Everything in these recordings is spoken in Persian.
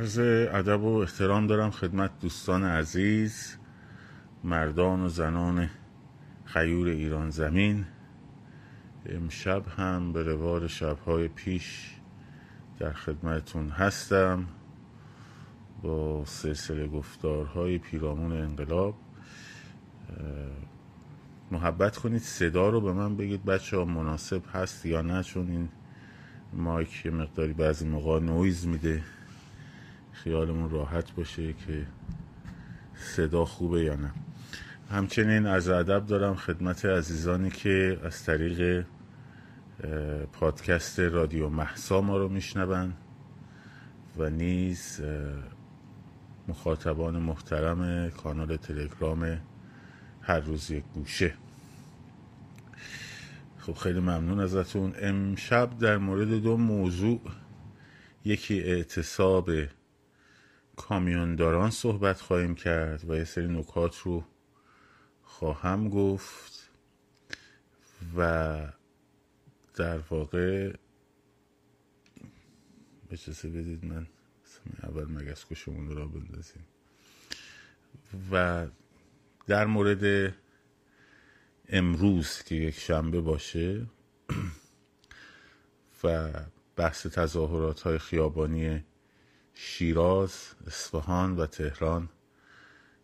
عرض ادب و احترام دارم خدمت دوستان عزیز، مردان و زنان غیور ایران زمین. امشب هم به روال شب‌های پیش در خدمتتون هستم با سلسله گفتارهای پیرامون انقلاب. محبت کنید صدا رو به من بگید بچه‌ها مناسب هست یا نه، چون این مایک مقداری بعضی موقع نویز میده. خیالمون راحت باشه که صدا خوبه یا نه. همچنین از ادب دارم خدمت عزیزانی که از طریق پادکست رادیو مهسا ما رو میشنون و نیز مخاطبان محترم کانال تلگرام هر روز یک گوشه. خب خیلی ممنون ازتون. امشب در مورد دو موضوع، یکی اعتصاب کامیونداران صحبت خواهیم کرد و یه سری نکات رو خواهم گفت و در واقع بچسه بدید من اول مگس کشمون را بندازیم و در مورد امروز که یک شنبه باشه و بحث تظاهرات های خیابانی شیراز، اصفهان و تهران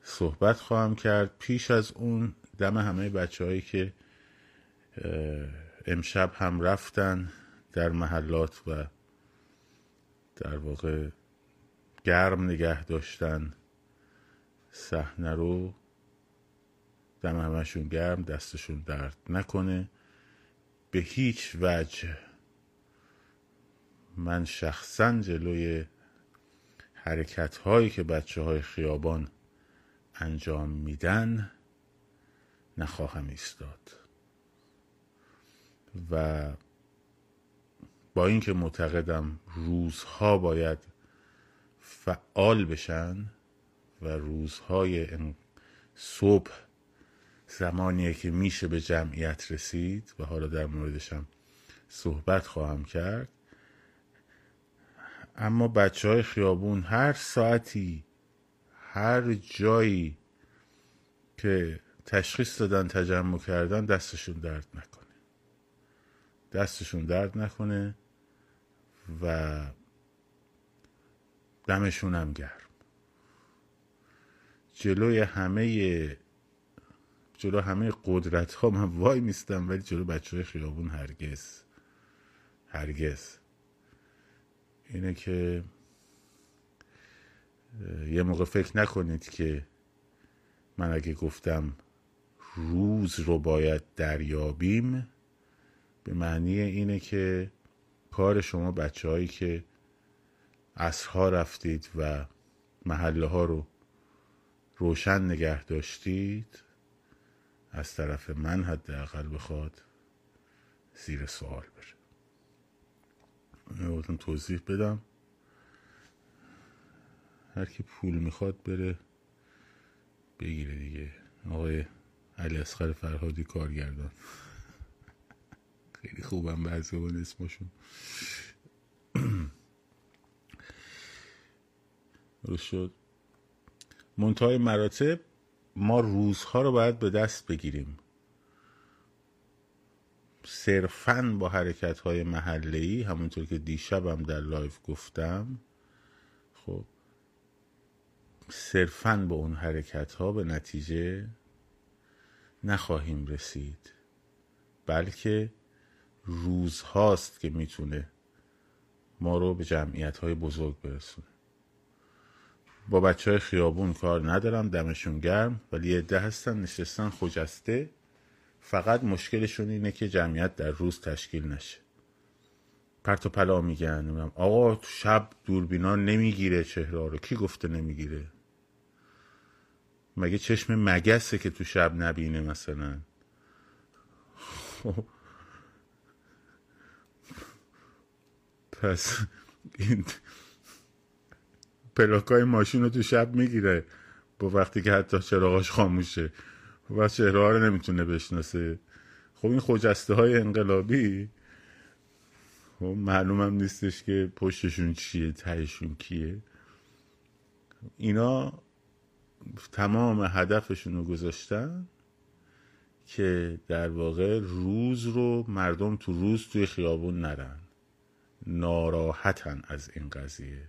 صحبت خواهم کرد. پیش از اون دم همه بچه‌هایی که امشب هم رفتن در محلات و در واقع گرم نگه داشتن صحنه رو، دم همه‌شون گرم، دستشون درد نکنه به هیچ وجه. من شخصا جلوی حرکت هایی که بچه های خیابان انجام میدن نخواهم ایستاد و با اینکه معتقدم روزها باید فعال بشن و روزهای صبح زمانیه که میشه به جمعیت رسید و حالا در موردشم صحبت خواهم کرد، اما بچه های خیابون هر ساعتی هر جایی که تشخیص دادن تجمع کردن دستشون درد نکنه، و دمشون هم گرم. جلو همه قدرت ها من وای میستم، ولی جلو بچه های خیابون هرگز. اینه که یه موقع فکر نکنید که من اگه گفتم روز رو باید دریابیم به معنی اینه که کار شما بچه هایی که عصرها رفتید و محله ها رو روشن نگه داشتید از طرف من حداقل بخواد زیر سوال بره. می‌خواستم توضیح بدم هر کی پول میخواد بره بگیره دیگه. آقای علی اصغر فرهادی کارگردان خیلی خوبم بعضی اون اسمشون رو شد. منتهای مراتب ما روزها رو باید به دست بگیریم، صرفاً با حرکت‌های محله‌ای، همونطور که دیشب هم در لایف گفتم. خب صرفاً با اون حرکت‌ها به نتیجه نخواهیم رسید، بلکه روزهاست که میتونه ما رو به جمعیت‌های بزرگ برسونه. با بچه‌های خیابون کار ندارم، دمشون گرم، ولی یه عده هستن نشستن خجسته، فقط مشکلشون اینه که جمعیت در روز تشکیل نشه. پرت و پلا میگن آقا تو شب دوربینا نمیگیره چهره رو. کی گفته نمیگیره؟ مگه چشم مگسه که تو شب نبینه مثلا؟ پس این پلاکای ماشین رو تو شب میگیره با وقتی که حتی چراغاش خاموشه و چهره ها رو نمیتونه بشناسه. خب این خجسته های انقلابی معلوم هم نیستش که پشتشون چیه، تهشون کیه. اینا تمام هدفشون رو گذاشتن که در واقع روز رو مردم تو روز توی خیابون نرن، ناراحتن از این قضیه.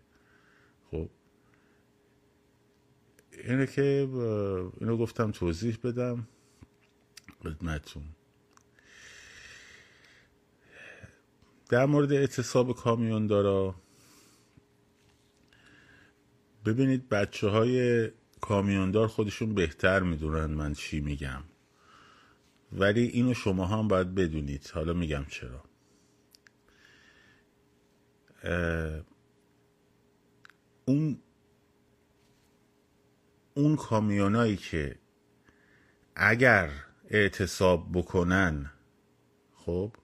خب اینه که اینو گفتم توضیح بدم خدمتتون. در مورد اعتصاب کامیوندارا، ببینید بچه های کامیوندار خودشون بهتر میدونن من چی میگم، ولی اینو شما هم باید بدونید. حالا میگم چرا. اون کامیونایی که اگر اعتصاب بکنن، خب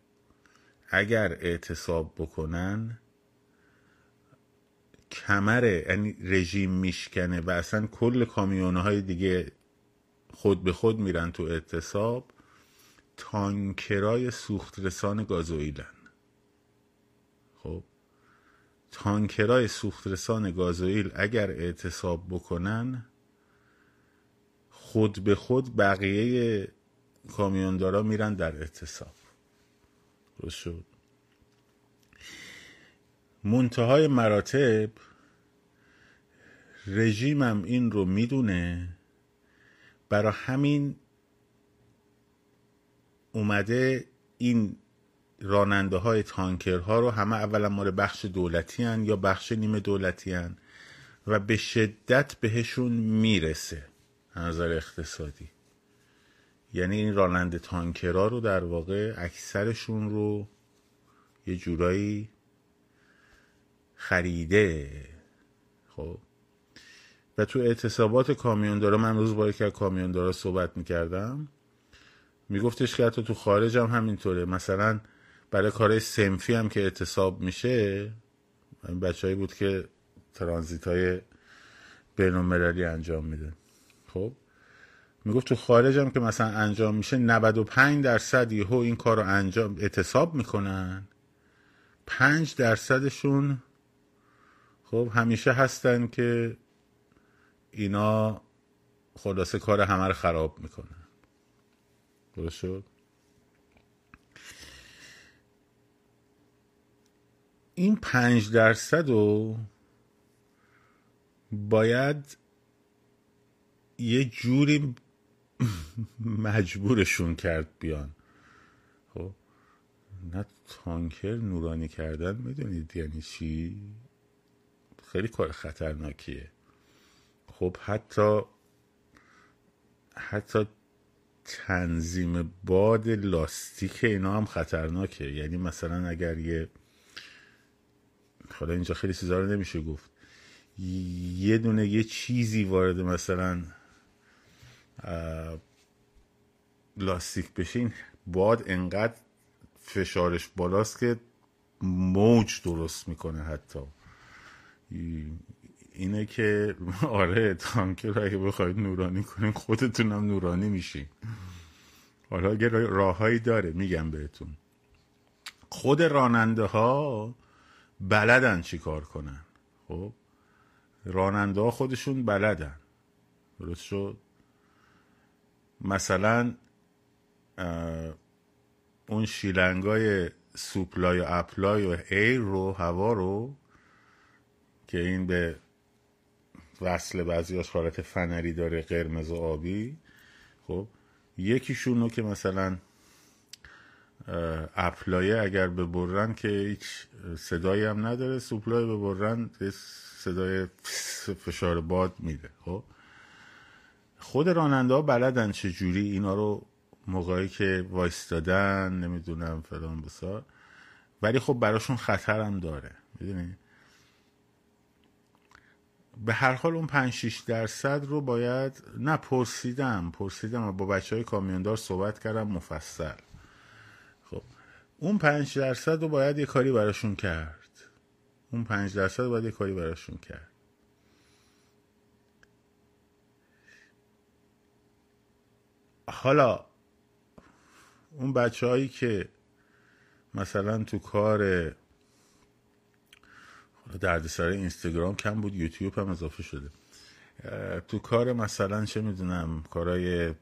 اگر اعتصاب بکنن کمره، یعنی رژیم میشکنه و اصلا کل کامیونهای دیگه خود به خود میرن تو اعتصاب، تانکرای سوخت رسان گازوئیلن. خب تانکرای سوخت رسان گازوئیل اگر اعتصاب بکنن، خود به خود بقیه کامیوندارا میرن در اعتصاب. درست شد؟ منتهای مراتب رژیمم این رو میدونه، برای همین اومده این راننده های تانکرها رو همه اولا مال بخش دولتی هن یا بخش نیمه دولتی هن و به شدت بهشون میرسه از نظر اقتصادی. یعنی این راننده تانکرها رو در واقع اکثرشون رو یه جورایی خریده. خب و تو اعتصابات کامیوندارا، من روز با یکی از کامیوندارا صحبت میکردم، میگفتش که حتی تو خارج هم همینطوره. مثلا برای کارهای صنفی هم که اعتصاب میشه، این بچه‌ای بود که ترانزیت‌های بین‌المللی انجام میده، خب میگفت تو خارج هم که مثلا انجام میشه 95% یهو این کار رو اعتصاب میکنن، 5%شون خب همیشه هستن که اینا خلاصه کار همه رو خراب میکنن. درست شد؟ این 5% رو باید یه جوری مجبورشون کرد بیان. خب نه تانکر نورانی کردن میدونید یعنی چی؟ خیلی کار خطرناکیه. خب حتی تنظیم باد لاستیک اینا هم خطرناکه. یعنی مثلا اگر یه حالا اینجا خیلی چیزا رو نمیشه گفت، یه دونه یه چیزی وارد مثلا لاستیک بشین، باد انقدر فشارش بالاست که موج درست میکنه. حتی اینه که آره تانکر اگه بخواید نورانی کنین خودتونم نورانی میشین. حالا اگه راههایی داره میگم بهتون. خود راننده ها بلدن چی کار کنن. خب راننده ها خودشون بلدن. درست شد؟ مثلا اون شیلنگای سوپلای و اپلای و ایر رو، هوا رو، که این به وصل بعضیاش حالت فنری داره، قرمز و آبی، خب یکیشون رو که مثلا اپلایه اگر ببرن که هیچ صدایی هم نداره، سوپلای ببرن صدای فشار باد میده. خب خود راننده ها بلدن چجوری اینا رو موقعی که وایستادن نمیدونم فلان بسار، ولی خب براشون خطر هم داره. میدونی به هر حال اون 5-6% رو باید، نه پرسیدم با بچه های کامیوندار صحبت کردم مفصل. خب اون 5% رو باید یه کاری براشون کرد. اون 5% رو باید یه کاری براشون کرد. حالا اون بچه هایی که مثلا تو کار دردسر اینستاگرام کم بود، یوتیوب هم اضافه شده، تو کار مثلا چه میدونم کارهای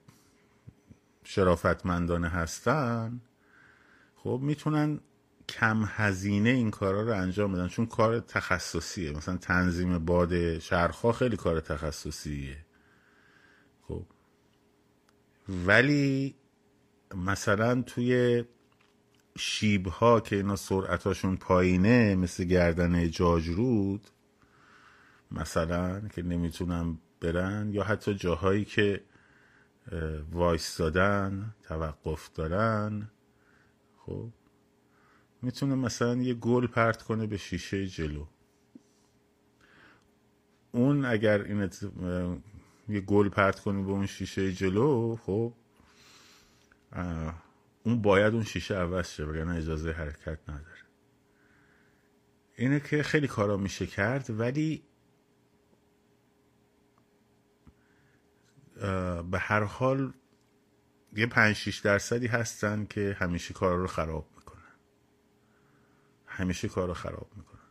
شرافتمندانه هستن، خب میتونن کم هزینه این کارا رو انجام بدن چون کار تخصصیه. مثلا تنظیم باد شرخا خیلی کار تخصصیه، خب ولی مثلا توی شیب‌ها که اینا سرعتاشون پایینه مثل گردنه جاجرود مثلا که نمیتونن برن، یا حتی جاهایی که وایستادن توقف دارن، خب میتونه مثلا یه گل پرت کنه به شیشه جلو. اون اگر این یه گل پرت کنه به اون شیشه جلو، خب اون باید اون شیشه عوض شه وگرنه اجازه حرکت نداره. اینه که خیلی کارا میشه کرد ولی به هر حال یه 5-6% هستن که همیشه کار رو خراب میکنن.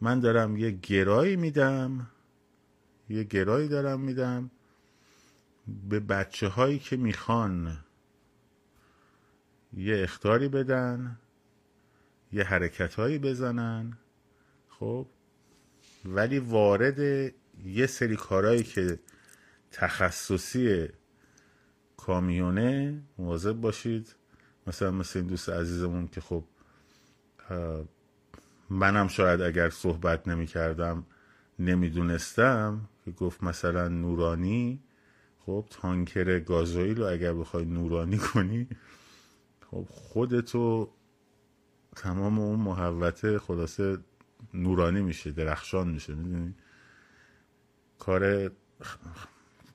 من دارم یه گرایی میدم، به بچه هایی که میخوان یه اخطاری بدن، یه حرکت هایی بزنن، خب ولی وارد یه سری کارهایی که تخصصی کامیونه مواظب باشید. مثلا مثل این دوست عزیزمون که خب منم شاید اگر صحبت نمی کردم نمیدونستم که گفت مثلا نورانی، خب تانکر گازوئیل رو اگر بخوای نورانی کنی، خب خودتو تمام اون محوطه خلاصه نورانی میشه، درخشان میشه. میدونی کار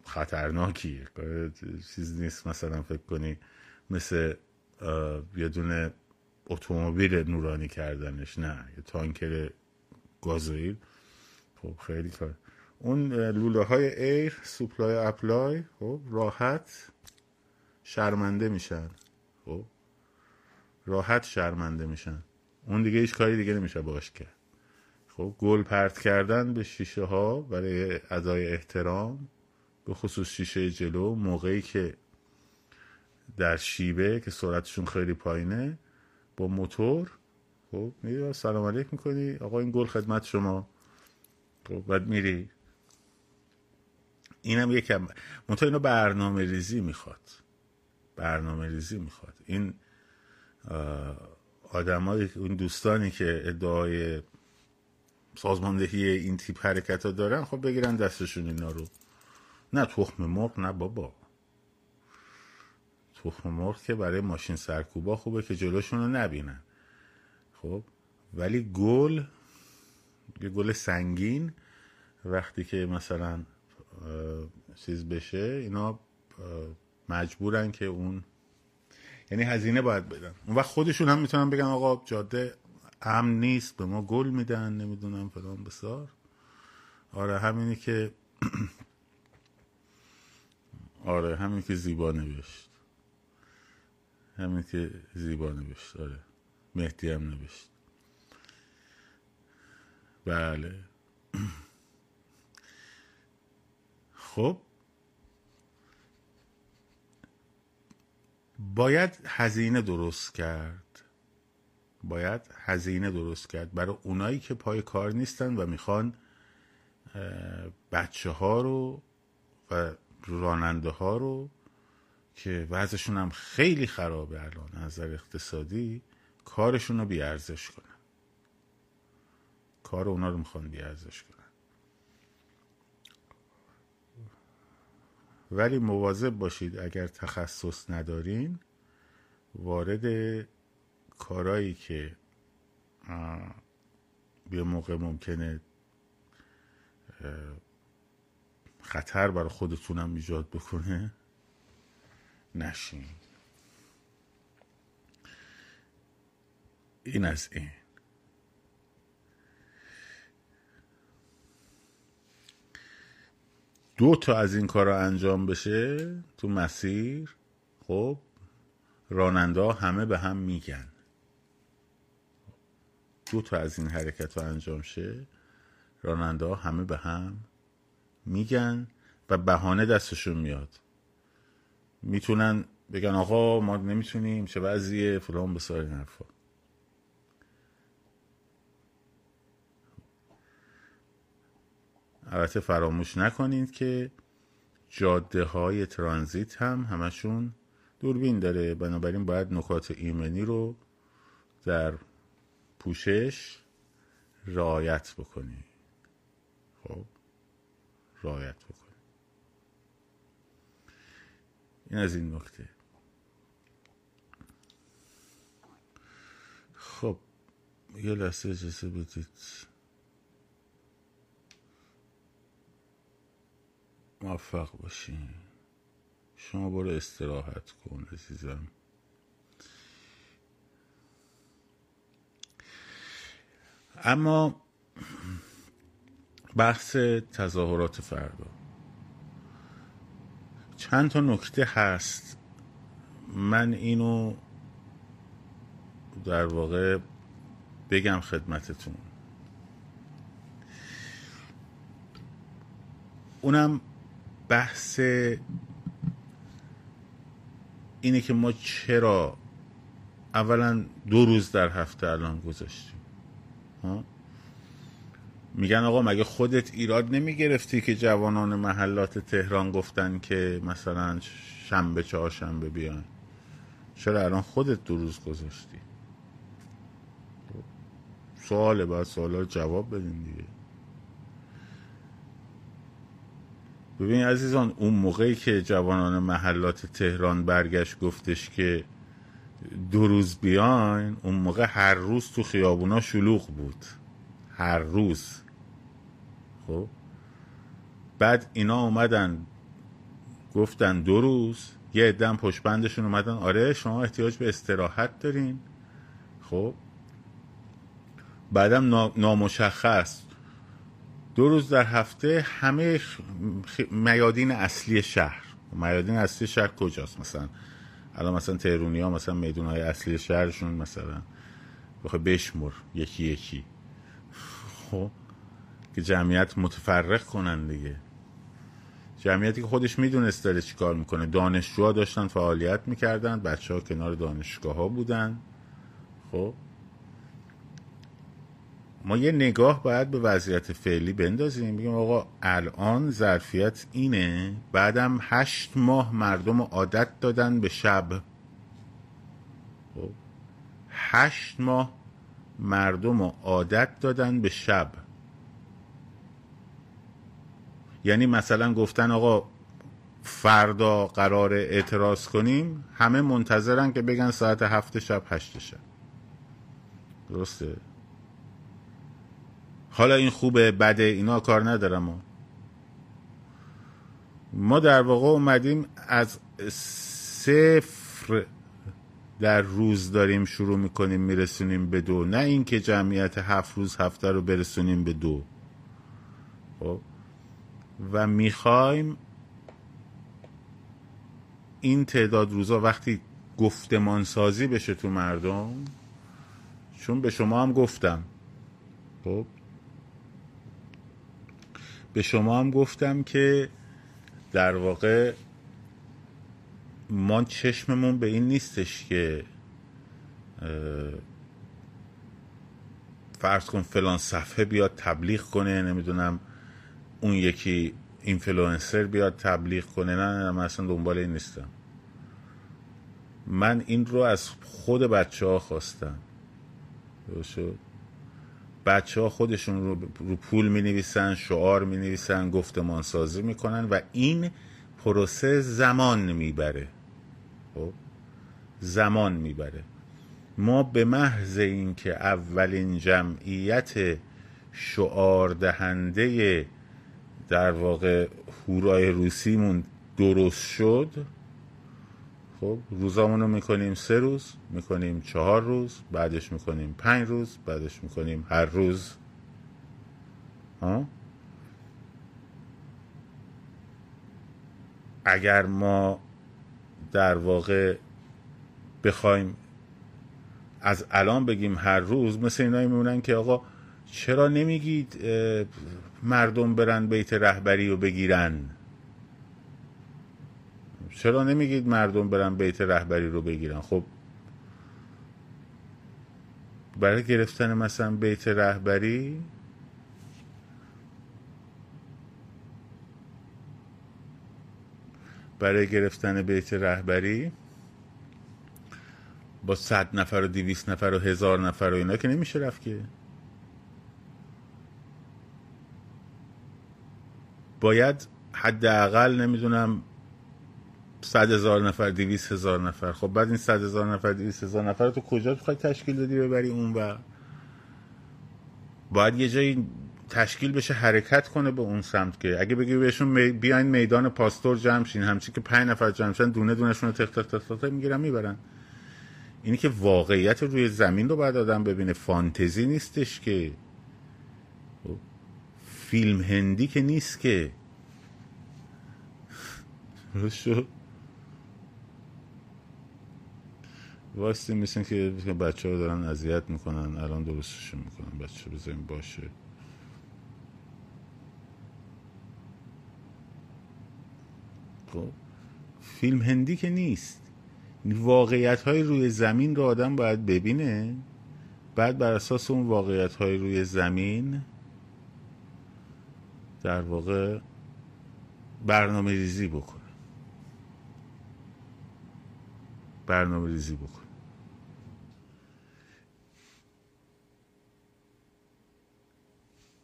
خطرناکیه، کار چیز نیست. مثلا فکر کنی مثل یه دونه اتومبیل نورانی کردنش، نه یه تانکر گازوئیل. خب خیلی کار اون لوله های ایر سوپلای اپلای، خب راحت شرمنده میشن، خب راحت شرمنده میشن. اون دیگه هیچ کاری دیگه نمیشه باش کرد. خب گل پرت کردن به شیشه ها برای ادای احترام، به خصوص شیشه جلو موقعی که در شیبه که سرعتشون خیلی پایینه، با موتور خب میری سلام علیک میکنی، آقا این گل خدمت شما، خب بعد میری. اینم یکم منطقه اینو برنامه ریزی میخواد. این آدمایی، اون دوستانی که ادعای سازماندهی این تیپ حرکت ها دارن، خب بگیرن دستشون اینا رو. نه تخم مرغ، نه بابا. تخم مرغ که برای ماشین سرکوبا خوبه که جلوشون رو نبینن، خب ولی گل، یه گل سنگین وقتی که مثلا چیز بشه، اینا مجبورن که اون یعنی هزینه باید بدن. اون وقت خودشون هم میتونن بگن آقا جاده امن نیست، به ما گل میدن، نمیدونم فلان بسار. آره همینی که زیبا نوشت، آره مهدی هم نوشت، بله. خب باید هزینه درست کرد برای اونایی که پای کار نیستن و میخوان بچه ها رو و راننده ها رو که وضعشون هم خیلی خرابه الان از نظر اقتصادی، کارشون رو بیارزش کنن. کار اونا رو میخوان بیارزش کنن. ولی مواظب باشید اگر تخصص ندارین وارد کارهایی که به موقع ممکنه خطر برای خودتونم ایجاد بکنه نشین. این از این. دو تا از این کارا انجام بشه تو مسیر، خب راننده ها همه به هم میگن. دو تا از این حرکت ها انجام شه، راننده ها همه به هم میگن و بهانه دستشون میاد. میتونن بگن آقا ما نمیتونیم، چه وضعیه فلان بسار این حرفا. البته فراموش نکنید که جاده های ترانزیت هم همشون دوربین داره، بنابراین باید نکات ایمنی رو در پوشش رعایت بکنی. خب رعایت بکنی. این از این نکته. خب یه لحظه اجازه بدید. موفق باشین. شما برو استراحت کن عزیزم. اما بحث تظاهرات فردا چند تا نکته هست. من اینو در واقع بگم خدمتتون، اونم بحث اینه که ما چرا اولا 2 روز در هفته الان گذاشتیم. میگن آقا مگه خودت ایراد نمیگرفتی که جوانان محلات تهران گفتن که مثلا شنبه چهارشنبه بیان؟ چرا الان خودت 2 روز گذاشتی؟ سواله، باید سوالا رو جواب بدین دیگه. ببین عزیزان، اون موقعی که جوانان محلات تهران برگشت گفتش که 2 روز بیاین، اون موقع هر روز تو خیابونا شلوغ بود، هر روز. خب بعد اینا اومدن گفتن 2 روز، یه عده‌ام پشت بندشون اومدن آره شما احتیاج به استراحت دارین. خب بعدم نامشخص 2 روز در هفته همه میادین اصلی شهر. میادین اصلی شهر کجاست؟ مثلا الان مثلا تهرونی‌ها مثلا میدون‌های اصلی شهرشون مثلا بخوای بشمر یکی یکی، خب که جمعیت متفرق کنن دیگه. جمعیتی که خودش میدونست داره چی کار میکنه. دانشجوها داشتن فعالیت میکردن، بچه‌ها کنار دانشگاه‌ها بودن. خب ما یه نگاه باید به وضعیت فعلی بندازیم، بگیم آقا الان ظرفیت اینه. بعدم 8 ماه مردم عادت دادن به شب. خب 8 ماه مردم عادت دادن به شب، یعنی مثلا گفتن آقا فردا قرار اعتراض کنیم، همه منتظرن که بگن ساعت 7 شب 8 شب. درسته؟ حالا این خوبه بده اینا کار ندارم. ما در واقع اومدیم از 0 در روز داریم شروع میکنیم میرسونیم به 2، نه اینکه جمعیت 7 روز هفته رو برسونیم به 2. خب و میخوایم این تعداد روزا وقتی گفتمان سازی بشه تو مردم، چون به شما هم گفتم، خب به شما هم گفتم که در واقع ما چشممون به این نیستش که فرض کن فلان صفحه بیاد تبلیغ کنه، نمیدونم اون یکی اینفلوئنسر بیاد تبلیغ کنه. نه من اصلا دنبال این نیستم. من این رو از خود بچه‌ها خواستم. بچه‌ها خودشون رو پول می‌نویسن، شعار می‌نویسن، گفتمان سازی می‌کنن و این پروسه زمان می‌بره. خب زمان می‌بره. ما به محض اینکه اولین جمعیت شعار دهنده در واقع هورای روسیمون درست شد، خب روزامونو میکنیم 3 روز، میکنیم 4 روز، بعدش میکنیم 5 روز، بعدش میکنیم هر روز. اگر ما در واقع بخوایم از الان بگیم هر روز، مثل اینایی میمونن که آقا چرا نمیگید مردم برن بیت رهبری رو بگیرن؟ چرا نمیگید مردم برن بیت رهبری رو بگیرن؟ خب برای گرفتن مثلا بیت رهبری با 100 نفر و 200 نفر و 1000 نفر و اینا که نمیشه رفت که. باید حداقل نمیدونم 100,000 نفر 200,000 نفر. خب بعد این 100,000 نفر 200,000 نفر تو کجا بخوای تشکیل دادی ببری اون؟ و باید یه جایی تشکیل بشه حرکت کنه به اون سمت، که اگه بگی بهشون بیاین میدان پاستور جمع شین، همچین که 5 نفر جمع شدن دونه دونهشون رو تق تق تق تق میگیرن میبرن. اینی که واقعیت روی زمین رو باید آدم ببینه، فانتزی نیستش که، فیلم هندی که نیست که. روشو واسه میسن که بچه‌ها دارن اذیت میکنن، الان درستش میکنن. بچه‌ها بزنیم باشه. خب فیلم هندی که نیست، واقعیت های روی زمین رو آدم باید ببینه، بعد بر اساس اون واقعیت های روی زمین در واقع برنامه ریزی بکنه.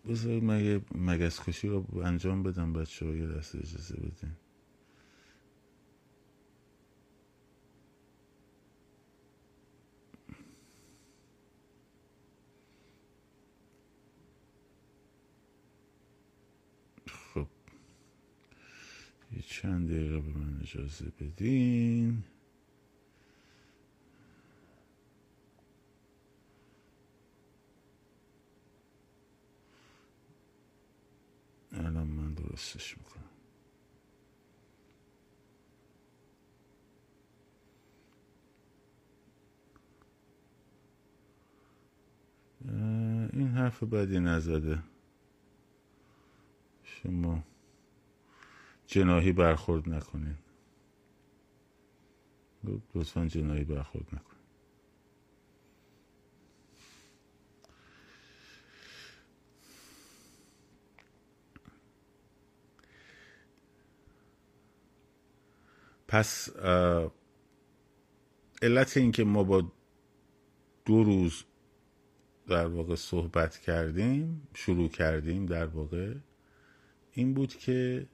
بذارید من یه مگس کشی رو انجام بدم بچه ها، یه دست اجازه بدین. خب یه چند دقیقه به من اجازه بدین. الان من درستش میکنم. این حرف بدی نزده، شما جناحی برخورد نکنین، لطفا جناحی برخورد نکنین. پس علت این که ما با 2 روز در واقع صحبت کردیم، شروع کردیم در واقع این بود که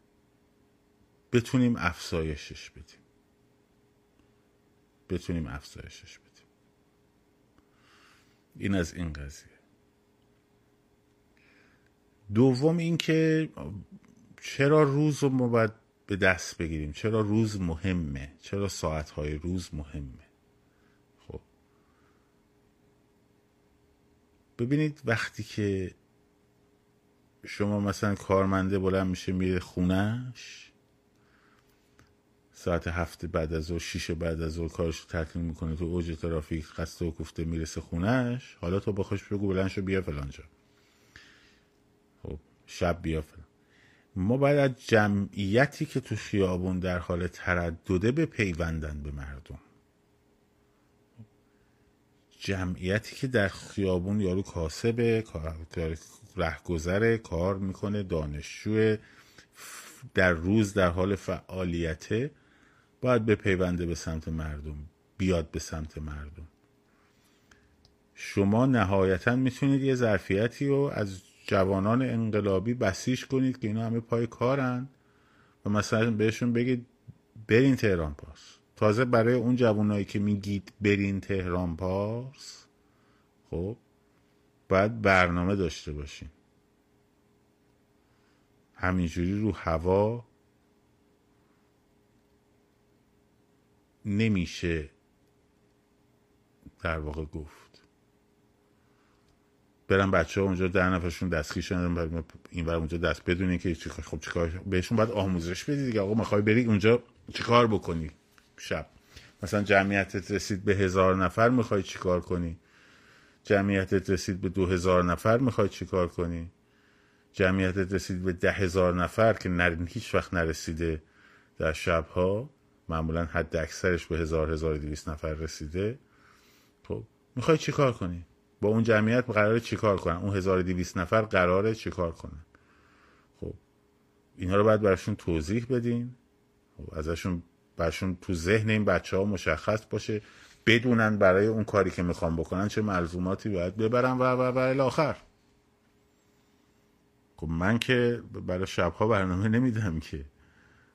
بتونیم افزایشش بدیم، این از این قضیه. دوم این که چرا روز رو ما باید به دست بگیریم، چرا روز مهمه، چرا ساعتهای روز مهمه. خب ببینید وقتی که شما مثلا کارمنده بلند میشه میره خونهش ساعت 7 بعد از ظهر 6 بعد از ظهر، کارشو تکمیل میکنه، تو اوج ترافیک خسته و کوفته میرسه خونهش، حالا تو با خوش بگو بلند شو بیا فلانجا، خب شب بیا فلان. ما باید از جمعیتی که تو خیابون در حال تردده بپیوندن به مردم. جمعیتی که در خیابون یارو کاسبه، رهگذره، کار میکنه، دانشجوه، در روز در حال فعالیته، باید بپیونده به سمت مردم، بیاد به سمت مردم. شما نهایتا میتونید یه ظرفیتی رو از جوانان انقلابی بسیج کنید که اینا همه پای کارن و مثلا بهشون بگید برین تهران پارس. تازه برای اون جوانایی که میگید برین تهران پارس، خب باید برنامه داشته باشین. همینجوری رو هوا نمیشه در واقع گفت برن بچه ها اونجا 10 نفرشون دستخیش شدن این ور اونجا دست، بدونین که خب چیکار بهشون باید آموزش بدید دیگه. آقا میخوای بری اونجا چیکار بکنی؟ شب مثلا جمعیتت رسید به 1000 نفر، میخوای چیکار کنی؟ جمعیتت رسید به 2000 نفر میخوای چیکار کنی؟ جمعیتت رسید به 10,000 نفر که هیچ وقت نرسیده، در شبها معمولا حد اکثرش به 1000-1200 نفر رسیده. خب میخوای چیکار کنی؟ با اون جمعیت قراره چیکار کنن؟ اون 1200 نفر قراره چیکار کنن؟ خب اینا رو باید براشون توضیح بدین، خب ازشون براشون تو ذهن این بچه‌ها مشخص باشه، بدونن برای اون کاری که میخوام بکنن چه ملزوماتی باید ببرن و الاخر. خب من که برای شبها برنامه نمیدم که،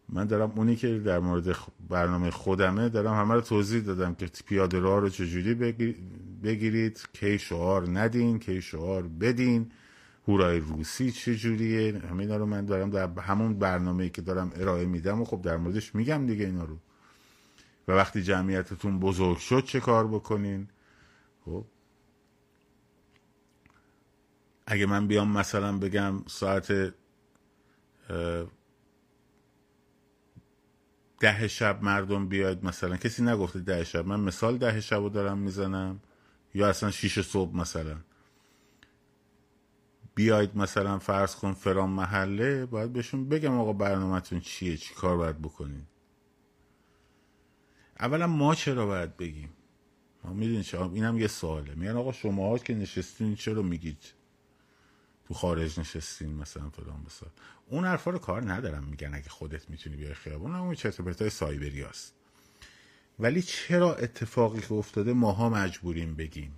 من دارم اونی که در مورد برنامه خودمه دارم همه رو توضیح دادم که پیاده راه رو چجوری بگیرید، کی شعار ندین، کی شعار بدین، هورای روسی چجوریه، همه اینا رو من دارم در همون برنامه‌ای که دارم ارائه میدم و خب در موردش میگم دیگه اینا رو. و وقتی جمعیتتون بزرگ شد چه کار بکنین؟ خب اگه من بیام مثلا بگم ساعت 10 شب مردم بیاید، مثلا کسی نگفته 10 شب، من مثال 10 شب رو دارم میزنم، یا اصلا 6 صبح مثلا بیاید، مثلا فرض کن فلان محله، باید بهشون بگم آقا برنامه‌تون چیه، چی کار باید بکنین. اولا ما چرا باید بگیم؟ ما میدونید چرا؟ اینم یه سواله. میگن آقا شماها که نشستین چرا میگید؟ تو خارج نشستین مثلا فلان بسار. اون حرفا رو کار ندارم، میگن اگه خودت میتونی بیای خیابون، اون چرت و پرتای سایبریاست. ولی چرا اتفاقی که افتاده ماها مجبوریم بگیم؟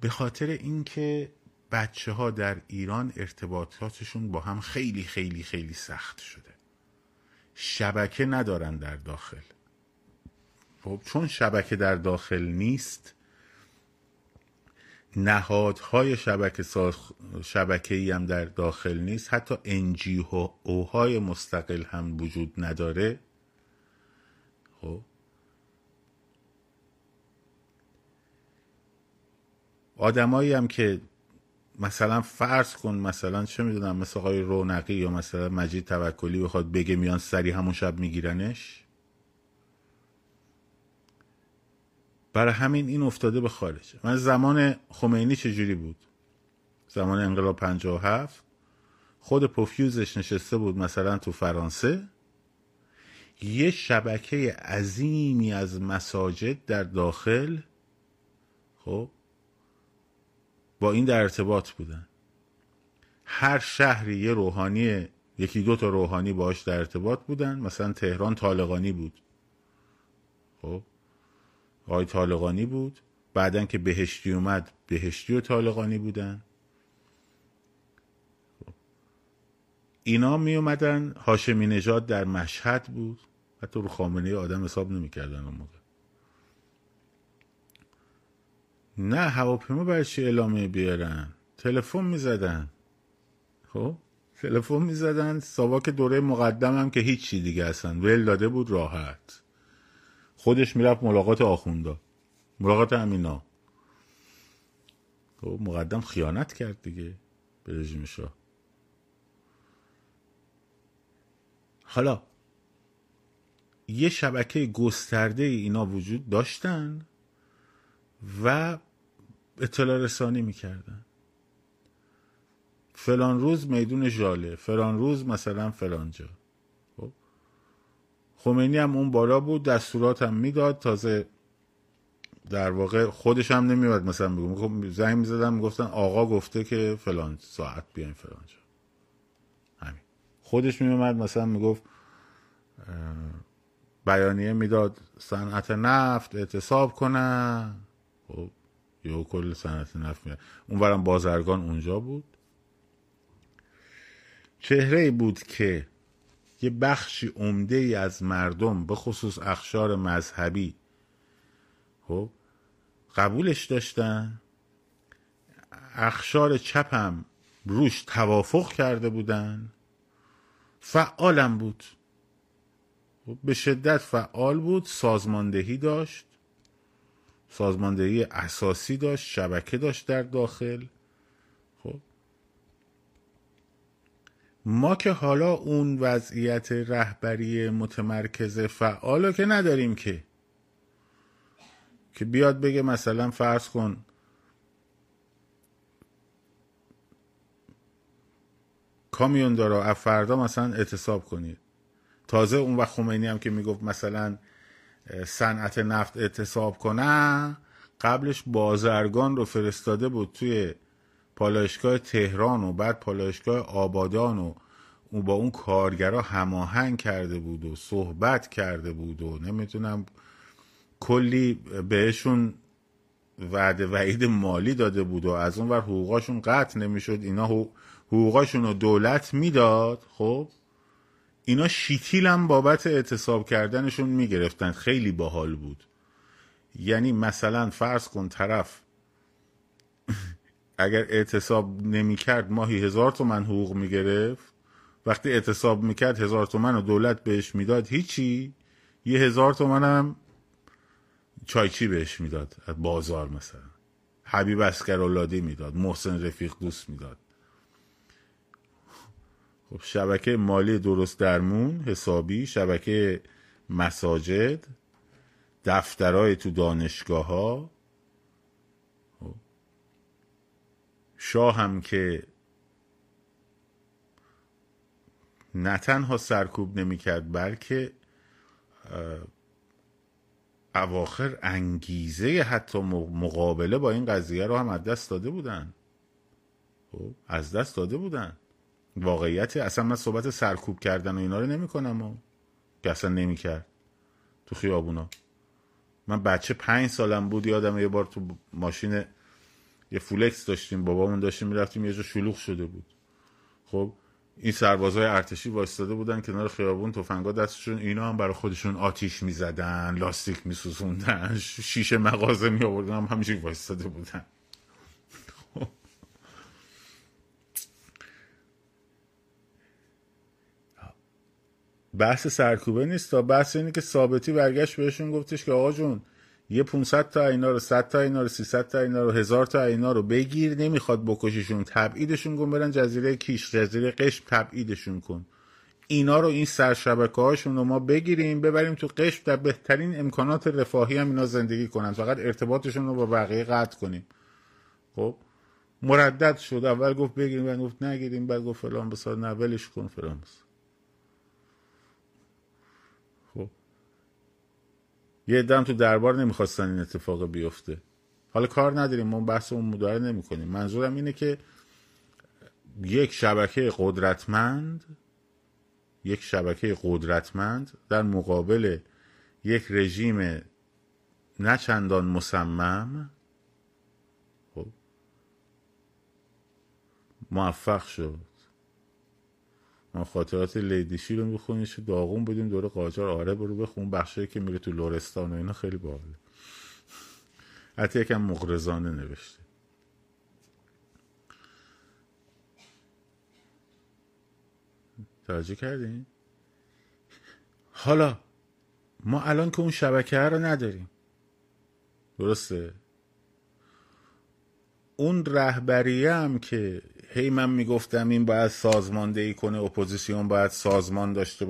به خاطر اینکه بچه‌ها در ایران ارتباطاتشون با هم خیلی خیلی خیلی سخت شده. شبکه ندارن در داخل. خب چون شبکه در داخل نیست، نهادهای شبکه‌ای هم در داخل نیست، حتی NGOهای مستقل هم وجود نداره. خب آدمایی هم که مثلا فرض کن مثلا چه میدونم مثلا آقای رونقی یا مثلا مجید توکلی بخواد بگه، میان سری همون شب میگیرنش. برای همین این افتاده به خارج. من زمان خمینی چجوری بود؟ زمان انقلاب 57 خود پوفیوزش نشسته بود مثلا تو فرانسه، یه شبکه عظیمی از مساجد در داخل خب با این در ارتباط بودن. هر شهری یه روحانی، یکی دو تا روحانی باهاش در ارتباط بودن. مثلا تهران طالقانی بود، خب آقای طالقانی بود، بعدن که بهشتی اومد بهشتی و طالقانی بودن. اینا می اومدن. هاشمی نژاد در مشهد بود، حتی رو خامنه‌ای آدم حساب نمی‌کردن اون موقع. نه هواپیما برای چی اعلامیه بیارن؟ تلفن میزدن، خب تلفن میزدن. ساواک دوره مقدم هم که هیچی دیگه، اصلا ول داده بود راحت، خودش میرفت ملاقات آخوندا، ملاقات امینا. خب مقدم خیانت کرد دیگه به رژیم شاه. حالا یه شبکه گسترده اینا وجود داشتن و اطلاع رسانی میکردن. فلان روز میدون ژاله، فلان روز مثلا فلان جا. خمینی هم اون بالا بود، دستورات هم میداد، تازه در واقع خودش هم نمیاد مثلا بگم، زنگ میزدن میگفتن آقا گفته که فلان ساعت بیاین فلان جا. همین خودش میومد مثلا میگفت، بیانیه میداد صنعت نفت اعتصاب کنن. خب یهو کل صنعت نفت میاد. اونورم بازرگان اونجا بود. چهره‌ای بود که یه بخشی عمده‌ای از مردم به خصوص اقشار مذهبی خب قبولش داشتن، اقشار چپ هم روش توافق کرده بودن، فعالم بود، به شدت فعال بود، سازماندهی داشت، سازماندهی اساسی داشت، شبکه داشت در داخل. خب ما که حالا اون وضعیت رهبری متمرکز فعال رو که نداریم، که که بیاد بگه مثلا فرض کن کامیون دارا از فردا مثلا اعتصاب کنید. تازه اون وقت خمینی هم که میگفت مثلا صنعت نفت اعتصاب کنه، قبلش بازرگان رو فرستاده بود توی پالایشگاه تهران و بعد پالایشگاه آبادان و اون با اون کارگرا هماهنگ کرده بود و صحبت کرده بود و نمیتونم کلی بهشون وعده وعید مالی داده بود و از اون ور حقوقاشون قطع نمیشد، اینا حقوقاشون رو دولت میداد. خب اینا شیتیل هم بابت اعتصاب کردنشون میگرفتن، خیلی باحال بود. یعنی مثلا فرض کن طرف اگر اعتصاب نمیکرد ماهی 1000 تومن حقوق میگرفت، وقتی اعتصاب میکرد 1000 تومن رو دولت بهش میداد هیچی، یه 1000 تومن هم چایچی بهش میداد از بازار، مثلا حبیب اسکرالادی میداد، محسن رفیق دوست میداد. خب شبکه مالی درست درمون حسابی، شبکه مساجد، دفترهای تو دانشگاه ها. شاه هم که نه تنها سرکوب نمی کرد بلکه اواخر انگیزه حتی مقابله با این قضیه رو هم از دست داده بودن، از دست داده بودن. واقعیت اصلا من صحبت سرکوب کردن و اینا رو نمی کنم و که اصلا نمی کرد تو خیابونا. من بچه 5 سالم بود، یادمه یه بار تو ماشین یه فولکس داشتیم، بابامون داشتیم میرفتیم، یه جا شلوغ شده بود. خب این سربازهای ارتشی وایستاده بودن کنار خیابون، تفنگا دستشون، اینا هم برای خودشون آتیش میزدن، لاستیک میسوزوندن، شیشه مغازه میآوردن، هم همینجوری وایستاده بودن. خب بحث سرکوبه نیست، تا بحث اینه که ثابتی برگشت بهشون گفتش که آقا جون یه 500 تا اینا رو، 100 تا اینا رو، 300 تا اینا رو، 1000 تا اینا رو بگیر، نمیخواد بکشیشون، تبعیدشون کن، برن جزیره کیش، جزیره قشم تبعیدشون کن. اینا رو، این سرشبکه‌هاشون رو ما بگیریم ببریم تو قشم، در بهترین امکانات رفاهی هم اینا زندگی کنن، فقط ارتباطشون رو با بقیه قطع کنیم. خب مردد شد، اول گفت بگیریم، بعد گفت نگیریم، بعد گفت فلان بسار، نه ولش کن فلان بسار. یه عده‌ام تو دربار نمیخواستن این اتفاق بیفته. حالا کار نداریم، ما بحث اون مداره نمی کنیم. منظورم اینه که یک شبکه قدرتمند در مقابل یک رژیم نه چندان مصمم موفق شد. ما خاطرات لیدیشی رو میخونیم، داغون بودیم دوره قاجار، آره برو بخون، بخشی که میره تو لرستان و اینا خیلی باحاله، حتی یکم مغرضانه نوشته. توجه کردین؟ حالا ما الان که اون شبکه رو نداریم، درسته؟ اون رهبریه هم که هی من میگفتم این باید سازماندهی کنه، اپوزیسیون باید سازمان داشته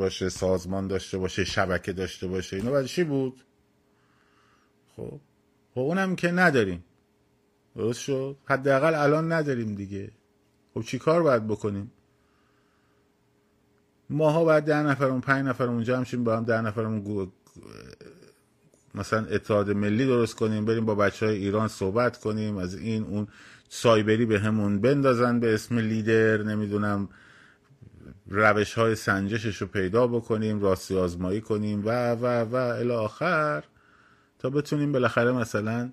باشه، شبکه داشته باشه، اینا باید چی بود؟ خب اونم که نداریم، درست شد؟ حداقل الان نداریم دیگه. خب چی کار باید بکنیم؟ ماها باید 10 نفرمون 5 نفرمون جمع شیم با هم، 10 نفرمون مثلا اتحاد ملی درست کنیم، بریم با بچهای ایران صحبت کنیم، از این اون سایبری به همون بندازن به اسم لیدر، نمیدونم روش های سنجشش رو پیدا بکنیم، راستی آزمایی کنیم و الی آخر، تا بتونیم بالاخره مثلا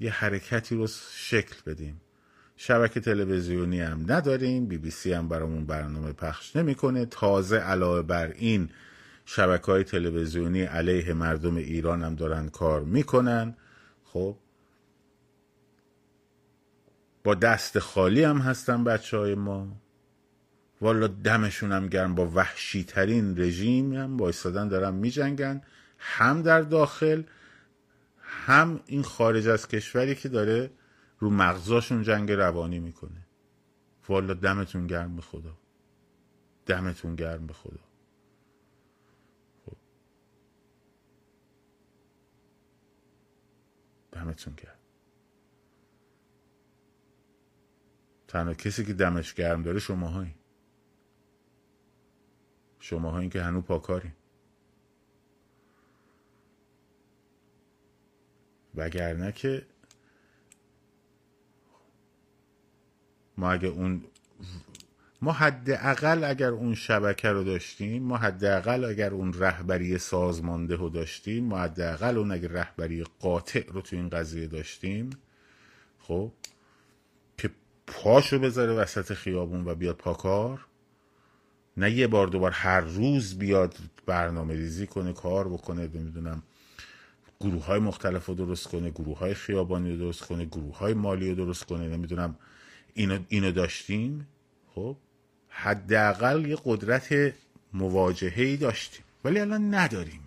یه حرکتی رو شکل بدیم. شبکه تلویزیونی هم نداریم، BBC هم برامون برنامه پخش نمیکنه. تازه علاوه بر این شبکه‌های تلویزیونی علیه مردم ایران هم دارن کار میکنن. خب با دست خالی هم هستن بچهای ما، والا دمشون هم گرم، با وحشی ترین رژیم هم با ایستادن دارن میجنگن، هم در داخل هم این خارج از کشوری که داره رو مغزاشون جنگ روانی میکنه. والا دمتون گرم به خدا، دمتون گرم به خدا. دمتون گرم. تنها کسی که دمش گرم داره شماهایی. شماهایی که هنوز پاکاری. وگرنه که ما اگه اون ما حداقل اگر اون شبکه رو داشتیم، ما حداقل اگر اون رهبری سازمانده رو داشتیم، ما حداقل اون اگر رهبری قاطع رو تو این قضیه داشتیم، خب که پاشو بذاره وسط خیابون و بیاد پاکار، نه یه بار دوبار هر روز بیاد برنامه ریزی کنه، کار بکنه، نمیدونم گروه های مختلف رو درست کنه، گروه های خیابانی رو درست کنه، گروه های مالی رو درست کنه، نمیدونم اینو داشتیم. خب حداقل یه قدرت مواجهه‌ای داشتیم، ولی الان نداریم.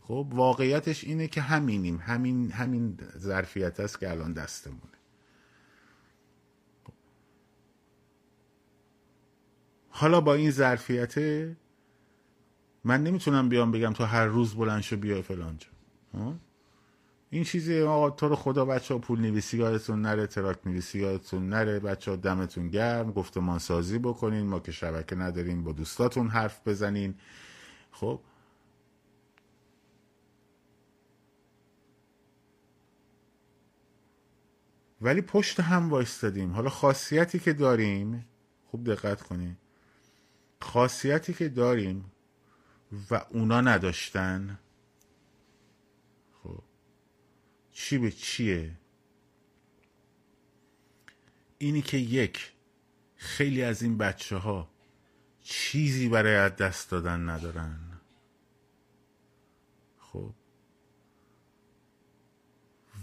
خب واقعیتش اینه که همینیم، همین ظرفیت است که الان دستمونه. حالا با این ظرفیت من نمیتونم بیام بگم تو هر روز بلند شو بیای فلانجا. این چیزی آقا تو رو خدا بچه ها پول نویسی یادتون نره، تراک نویسی یادتون نره، بچه ها دمتون گرم، گفتمان سازی بکنین، ما که شبکه نداریم با دوستاتون حرف بزنین. خب ولی پشت هم وایستادیم. حالا خاصیتی که داریم، خوب دقت کنین، خاصیتی که داریم و اونا نداشتن چی به چیه؟ اینی که یک، خیلی از این بچه ها چیزی برای از دست دادن ندارن. خب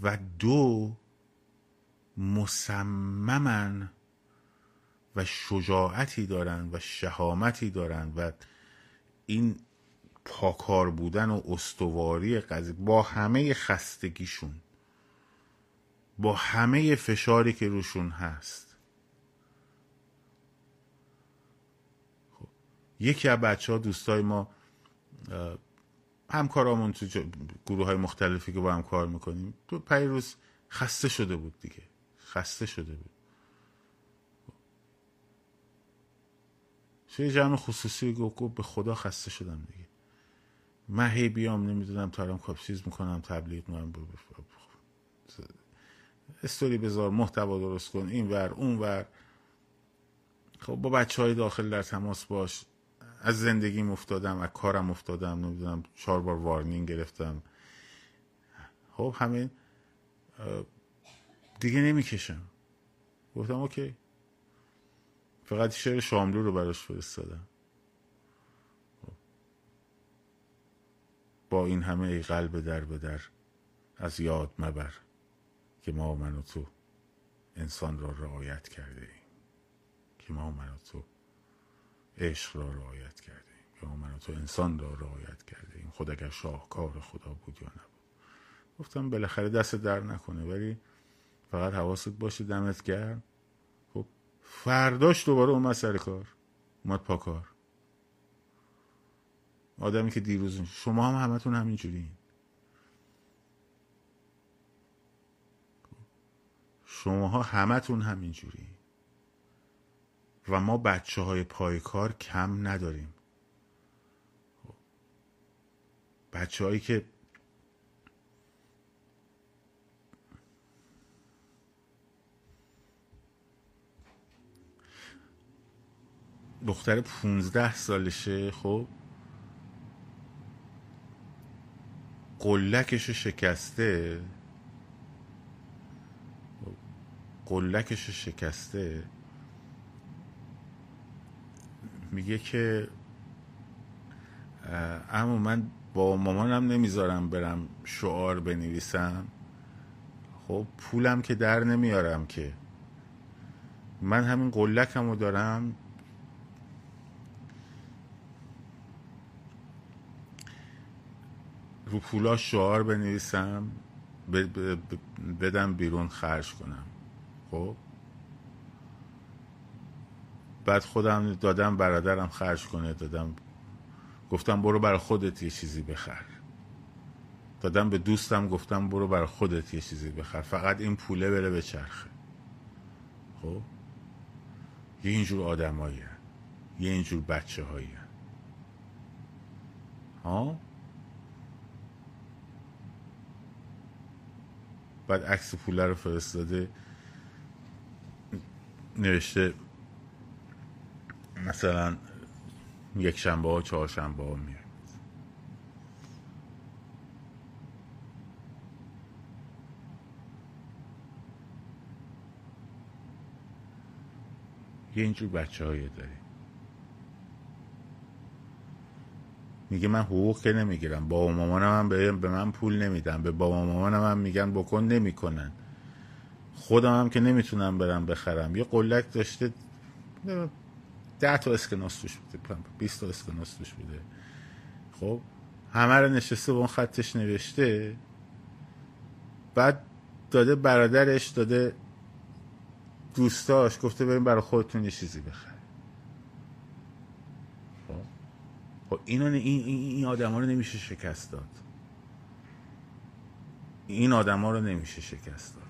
و دو، مصممن و شجاعتی دارن و شهامتی دارن و این پاکار بودن و استواری قضیه با همه خستگیشون، با همه فشاری که روشون هست. خب یکی از بچه ها، دوستای ما، همکارامون تو گروه های مختلفی که با هم کار میکنیم، تو پیروز خسته شده بود دیگه، خسته شده بود، چه جمع خصوصی گفت به خدا خسته شدم دیگه، من هی بیام نمیدونم تارم کاپسیز میکنم، تبلیغ میکنم، استوری بذار، محتوا درست کن، این ور اون ور. خب با بچه های داخل در تماس باش. از زندگیم افتادم، از کارم افتادم، نمیدونم 4 بار وارنینگ گرفتم. خب همین دیگه نمیکشم. گفتم اوکی، فقط شعر شاملو رو براش فرستادم. با این همه ای قلب در به در از یاد مبر که ما و من و تو انسان را رعایت کرده ایم، که ما و من و تو عشق را رعایت کرده ایم، که ما و من و تو انسان را رعایت کرده ایم، خود اگر شاهکار خدا بود یا نبود. گفتم بالاخره دست در نکنه، ولی فقط حواست باشه، دمت گرم. خب فرداش دوباره اومد سر کار، اومد پاکار. آدمی که دیروز، شما هم همتون همینجورین، شماها همتون همینجوری و ما بچه های پایکار کم نداریم. بچه هایی که دختر 15 سالشه، خب قلکشو شکسته، قلکشو شکسته، میگه که اما من با مامانم نمیذارم برم شعار بنویسم، خب پولم که در نمیارم، که من همین قلکمو دارم، رو پولا شعار بنویسم بدم بیرون خرج کنم. خب بعد خودم دادم برادرم خرج کنه، دادم، گفتم برو برای خودت یه چیزی بخر. دادم به دوستم، گفتم برو برای خودت یه چیزی بخر، فقط این پوله بره به چرخه. خب یه اینجور آدم هایی هن. یه اینجور بچه هایی هن. ها؟ بعد عکس پوله رو فرستاده، نوشته مثلا یک شنبه ها، چهار شنبه ها میاد. یه اینجور بچه هایی داری. میگه من حقوق که نمیگیرم، بابا مامانم هم به من پول نمیدن، به بابا مامانم هم میگن بکن نمیکنن، خودم هم که نمیتونم برم بخرم. یه قلک داشته 10 تا اسکناس توش بوده، 20 تا اسکناس توش بوده. خب همه رو نشسته با اون خطش نوشته، بعد داده برادرش، داده دوستاش، گفته بریم برای خودتون یه چیزی بخرید. خب این آدم ها رو نمیشه شکست داد، این آدم ها رو نمیشه شکست داد.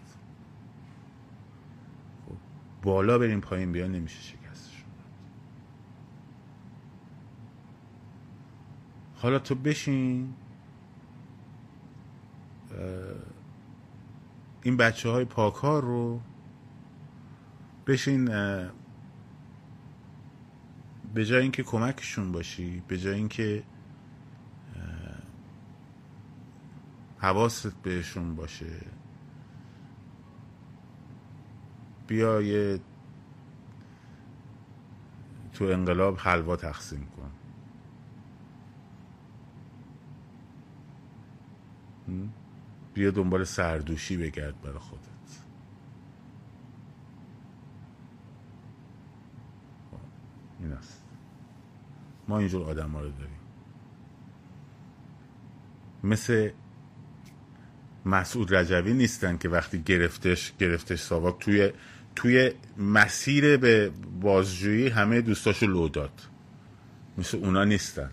خب بالا بریم پایین بیان نمیشه شکستشون داد. حالا تو بشین این بچه های پاکار رو بشین، به جای اینکه کمکشون باشی، به جای اینکه حواست بهشون باشه، بیای تو انقلاب حلوا تقسیم کن. بیا دنبال سردوشی بگرد برای خودت. این است. ما اینجور آدم ها رو داریم، مثل مسعود رجوی نیستن که وقتی گرفتش ساواک توی مسیر به بازجویی همه دوستاشو لو داد، مثل اونا نیستن.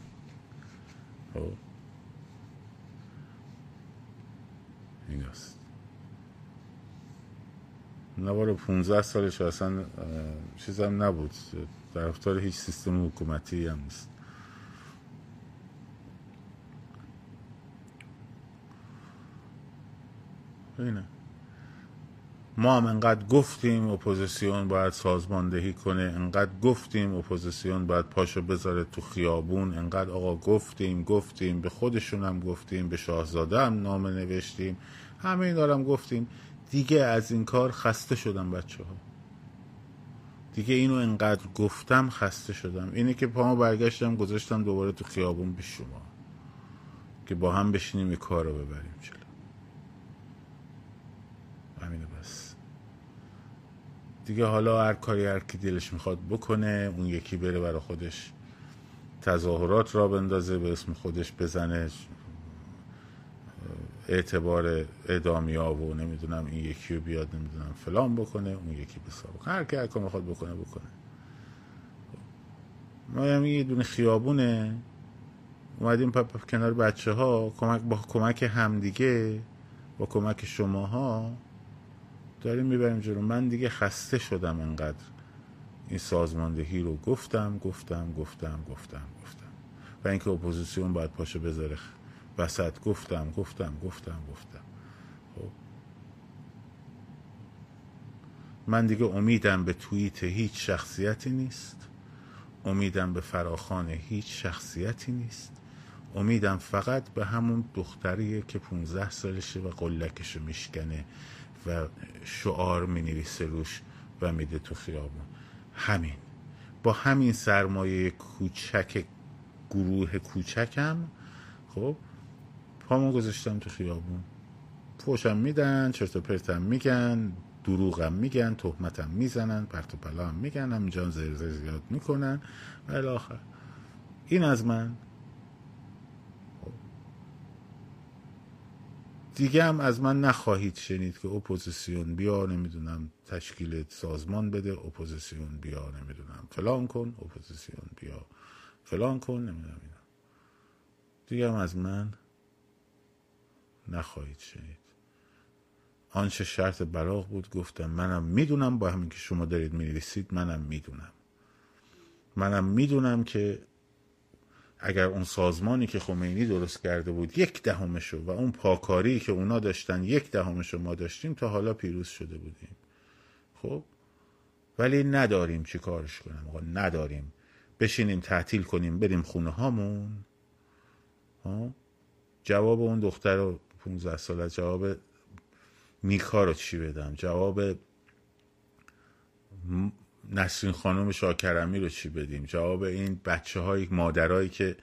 این است. نوار 15 سالش اصلا چیزم نبود، طرفدار هیچ سیستم حکومتی هم نیست. اینه. ما هم انقدر گفتیم اپوزیسیون باید سازماندهی کنه، انقدر گفتیم اپوزیسیون باید پاشو بذاره تو خیابون، انقدر آقا گفتیم، به خودشون هم گفتیم، به شاهزاده هم نامه نوشتیم، همه این دارم گفتیم. دیگه از این کار خسته شدم بچه ها. دیگه اینو انقدر گفتم خسته شدم. اینه که پاما برگشتم گذاشتم دوباره تو خیابون به شما که با هم بشینیم این کار رو ببریم جلو. همینه بس. دیگه حالا هر کاری هر کی دلش میخواد بکنه، اون یکی بره برای خودش تظاهرات را بندازه، به اسم خودش بزنه، اعتبار اعدامیا و نمیدونم این یکی رو بیاد نمیدونم فلان بکنه، اون یکی بساب کنه، هر که هر کار میخواد بکنه. ما هم یه دونه خیابونه اومدیم پاپ کنار بچه ها، با کمک همدیگه، با کمک شماها داریم میبریم جلو. من دیگه خسته شدم انقدر این سازماندهی رو گفتم و اینکه اپوزیسیون باید پاشو بذاره وسط. گفتم. خب من دیگه امیدم به توییت هیچ شخصیتی نیست، امیدم به فراخوان هیچ شخصیتی نیست، امیدم فقط به همون دختریه که 15 سالشه و قلکشو میشکنه و شعار مینویسه روش و میده تو خیابون. همین، با همین سرمایه کوچک گروه کوچکم خب پامو گذاشتم تو خیابون، فوشم میدن، چرت و پرتم میگن، دروغم میگن، تهمتم میزنن، پرت و پلا هم میگن، همینجا زر زیاد میکنن و الاخر. این از من. دیگه هم از من نخواهید شنید که اپوزیسیون بیا نمیدونم تشکیل سازمان بده، اپوزیسیون بیا نمیدونم فلان کن، اپوزیسیون بیا فلان کن، نمیدونم اینا. دیگه هم از من نخواهید شنید. آنچه شرط بلاغ بود گفتم منم میدونم، با همین که شما دارید مینویسید منم میدونم. منم میدونم که اگر اون سازمانی که خمینی درست کرده بود 1/10 و اون پاکاری که اونا داشتن 1/10 ما داشتیم، تا حالا پیروز شده بودیم. خب ولی نداریم، چی کارش کنم؟ آقا نداریم، بشینیم تعطیل کنیم بریم خونه هامون. جواب اون دختر 15 ساله، جواب نیکا رو چی بدم؟ جواب نسرین خانم شاکرمی رو چی بدیم؟ جواب این بچه های مادرایی که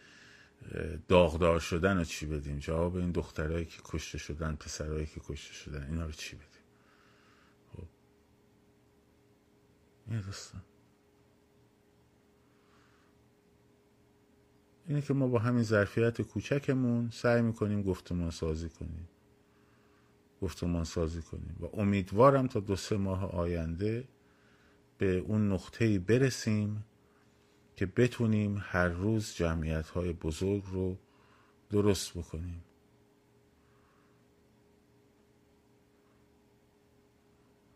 داغدار شدن رو چی بدیم؟ جواب این دخترایی که کشته شدن، پسرایی که کشته شدن، اینا رو چی بدیم؟ خب این داستان اینه که ما با همین ظرفیت کوچکمون سعی میکنیم گفتمان سازی کنیم و امیدوارم تا 2-3 ماه آینده به اون نقطه‌ای برسیم که بتونیم هر روز جمعیت‌های بزرگ رو درست بکنیم.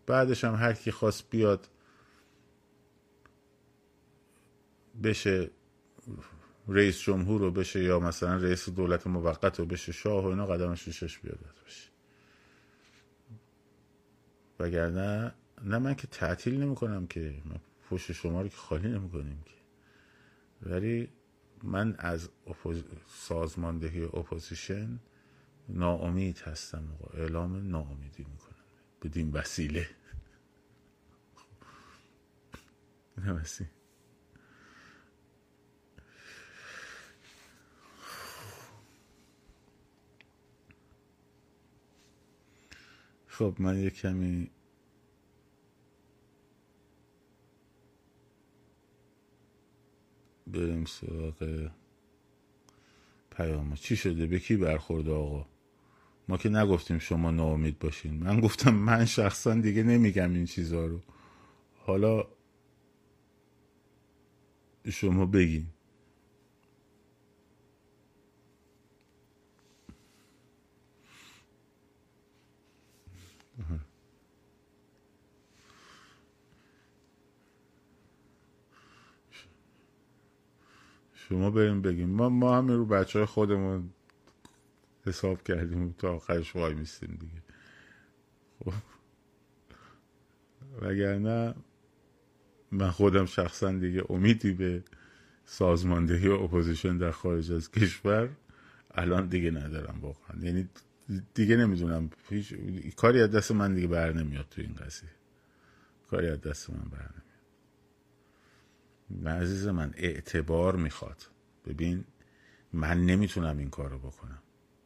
بعدش هم هر کی خواست بیاد بشه رئیس جمهور رو بشه، یا مثلا رئیس دولت موقت رو بشه، شاه و اینا قدمش نشش بیاد بشه. وگرنه نه، من که تعطیل نمی کنم که، من پشت شما رو که خالی نمی کنیم که، ولی من از سازماندهی اپوزیشن ناامید هستم. اعلام ناامیدی می کنم بدین وسیله. نه وسیله. خب من یک کمی بریم سراغ پیام. چی شده؟ به کی برخورد آقا؟ ما که نگفتیم شما ناامید باشین. من گفتم من شخصا دیگه نمیگم این چیزها رو. حالا شما بگین. شما بریم بگیم. ما همین رو بچه های خودمون حساب کردیم تا آخرش وای میستیم دیگه. خب وگرنه من خودم شخصا دیگه امیدی به سازماندهی و اپوزیشن در خارج از کشور الان دیگه ندارم واقعا. یعنی دیگه نمیدونم، هیچ کاری از دست من دیگه بر نمیاد تو این قضیه. کاری از دست من بر نمیاد. عزیز من اعتبار میخواد. ببین من نمیتونم این کار رو بکنم.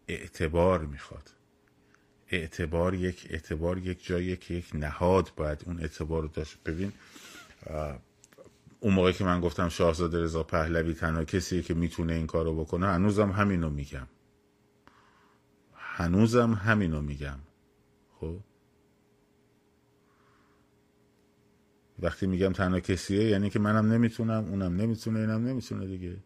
اعتبار میخواد. اعتبار یک جایی که یک نهاد باید اون اعتبار رو داشت. ببین اون موقع که من گفتم شاهزاده رضا پهلوی تنها کسیه که میتونه این کار رو بکنه، هنوزم همینو میگم. خب وقتی میگم تنها کسیه یعنی که منم نمیتونم، اونم نمیتونه، اینم نمیتونه دیگه.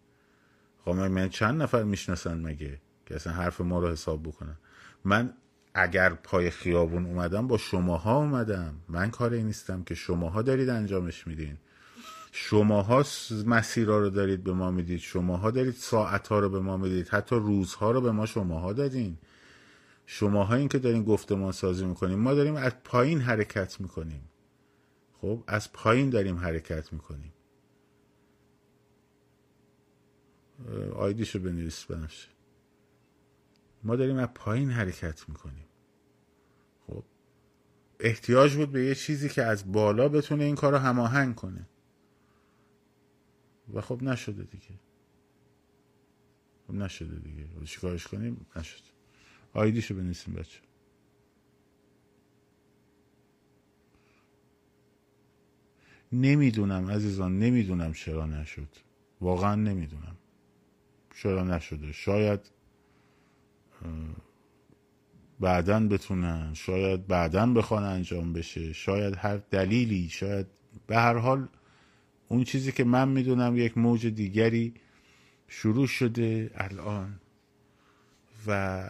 خب من چند نفر میشناسن مگه که اصلا حرف ما رو حساب بکنن؟ من اگر پای خیابون اومدم با شماها اومدم. من کاری نیستم که شماها دارید انجامش میدین. شماها مسیرها رو دارید به ما میدید. شماها دارید ساعتها رو به ما میدید. حتی روزها رو به ما شماها دادین. شماها این که دارین گفتمان سازی میکنین. ما داریم از پایین حرکت میکنیم. خب از پایین داریم حرکت میکنیم. آیدیشو بنویس بنفشه. ما داریم از پایین حرکت میکنیم. خب احتیاج بود به یه چیزی که از بالا بتونه این کارو هماهنگ کنه و خب نشده دیگه. چیکارش کنیم؟ نشد. آیدیشو بنویسیم بچه. نمیدونم عزیزان، نمیدونم چرا نشد. واقعا نمیدونم چرا نشده. شاید بعدن بتونن، شاید بعدن بخوان انجام بشه، شاید هر دلیلی، شاید به هر حال اون چیزی که من میدونم یک موج دیگری شروع شده الان و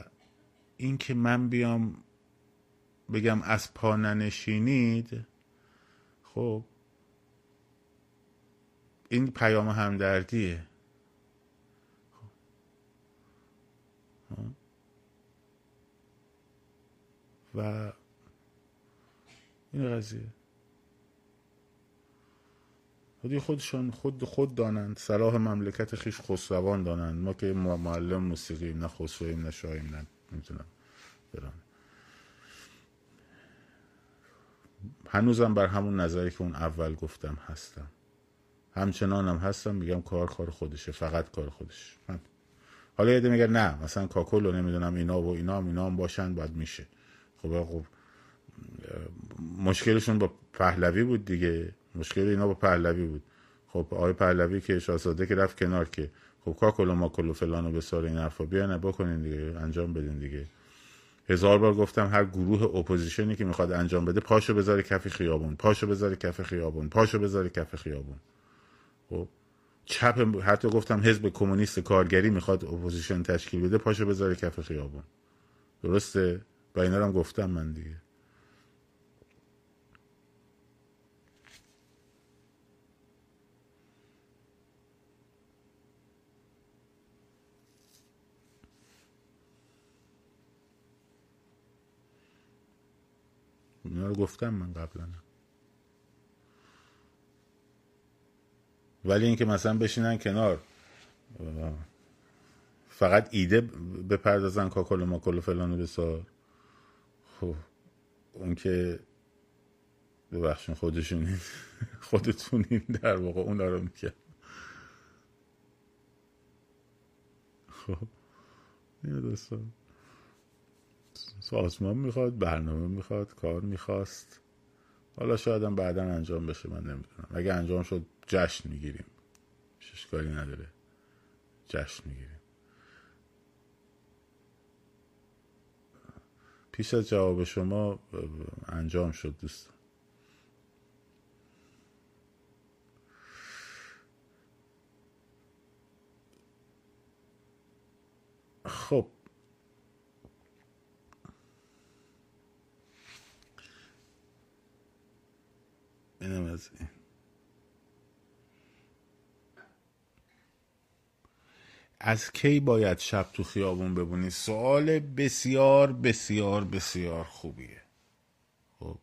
این که من بیام بگم از پا ننشینید، خب این پیام همدردیه. و این قضیه خودشان خود دانند، صلاح مملکت خیش خسروان دانند. ما که معلم موسیقیم، نه خسرویم نه شاهیم، نه نمیتونم برانم. هنوزم بر همون نظری که اون اول گفتم هستم، همچنانم هستم. میگم کار خودشه، فقط کار خودش. حالا یه عده میگه نه مثلا کاکل و نمیدونم اینا و اینا هم باشن باید میشه. خب مشکلشون با پهلوی بود دیگه، مشکل اینا با پهلوی بود. خب آقای پهلوی که شاهزاده که رفت کنار، که خب کاکل و ماکل و فلان و بسار این حرفا بیان بکنین دیگه، انجام بدین دیگه. هزار بار گفتم هر گروه اپوزیشنی که میخواد انجام بده پاشو بذاره کف خیابون، پاشو بذاره کف خیابون، پاشو بذاره کف خیابون. خب چپ، حتی گفتم حزب کمونیست کارگری میخواد اپوزیشن تشکیل بده، پاشو بذاره کف خیابون. درسته؟ و اینا رو هم گفتم من دیگه. اینا رو گفتم من قبلا. ولی اینکه مثلا بشینن کنار فقط ایده بپردازن کاکل و ماکل و فلان و بسار، خب اون که ببخشین خودتونین در واقع اون رو میکرد. خب اینه دوستان، سازمان میخواد، برنامه میخواد، کار میخواست. حالا شاید هم بعدا انجام بشه، من نمیدونم. اگه انجام شد جشن میگیریم، اشکالی نداره، جشن میگیریم. پیش از جواب شما انجام شد دوستان. خب اینم از این. از کی باید شب تو خیابون بمونی؟ سوال بسیار بسیار بسیار خوبیه. خب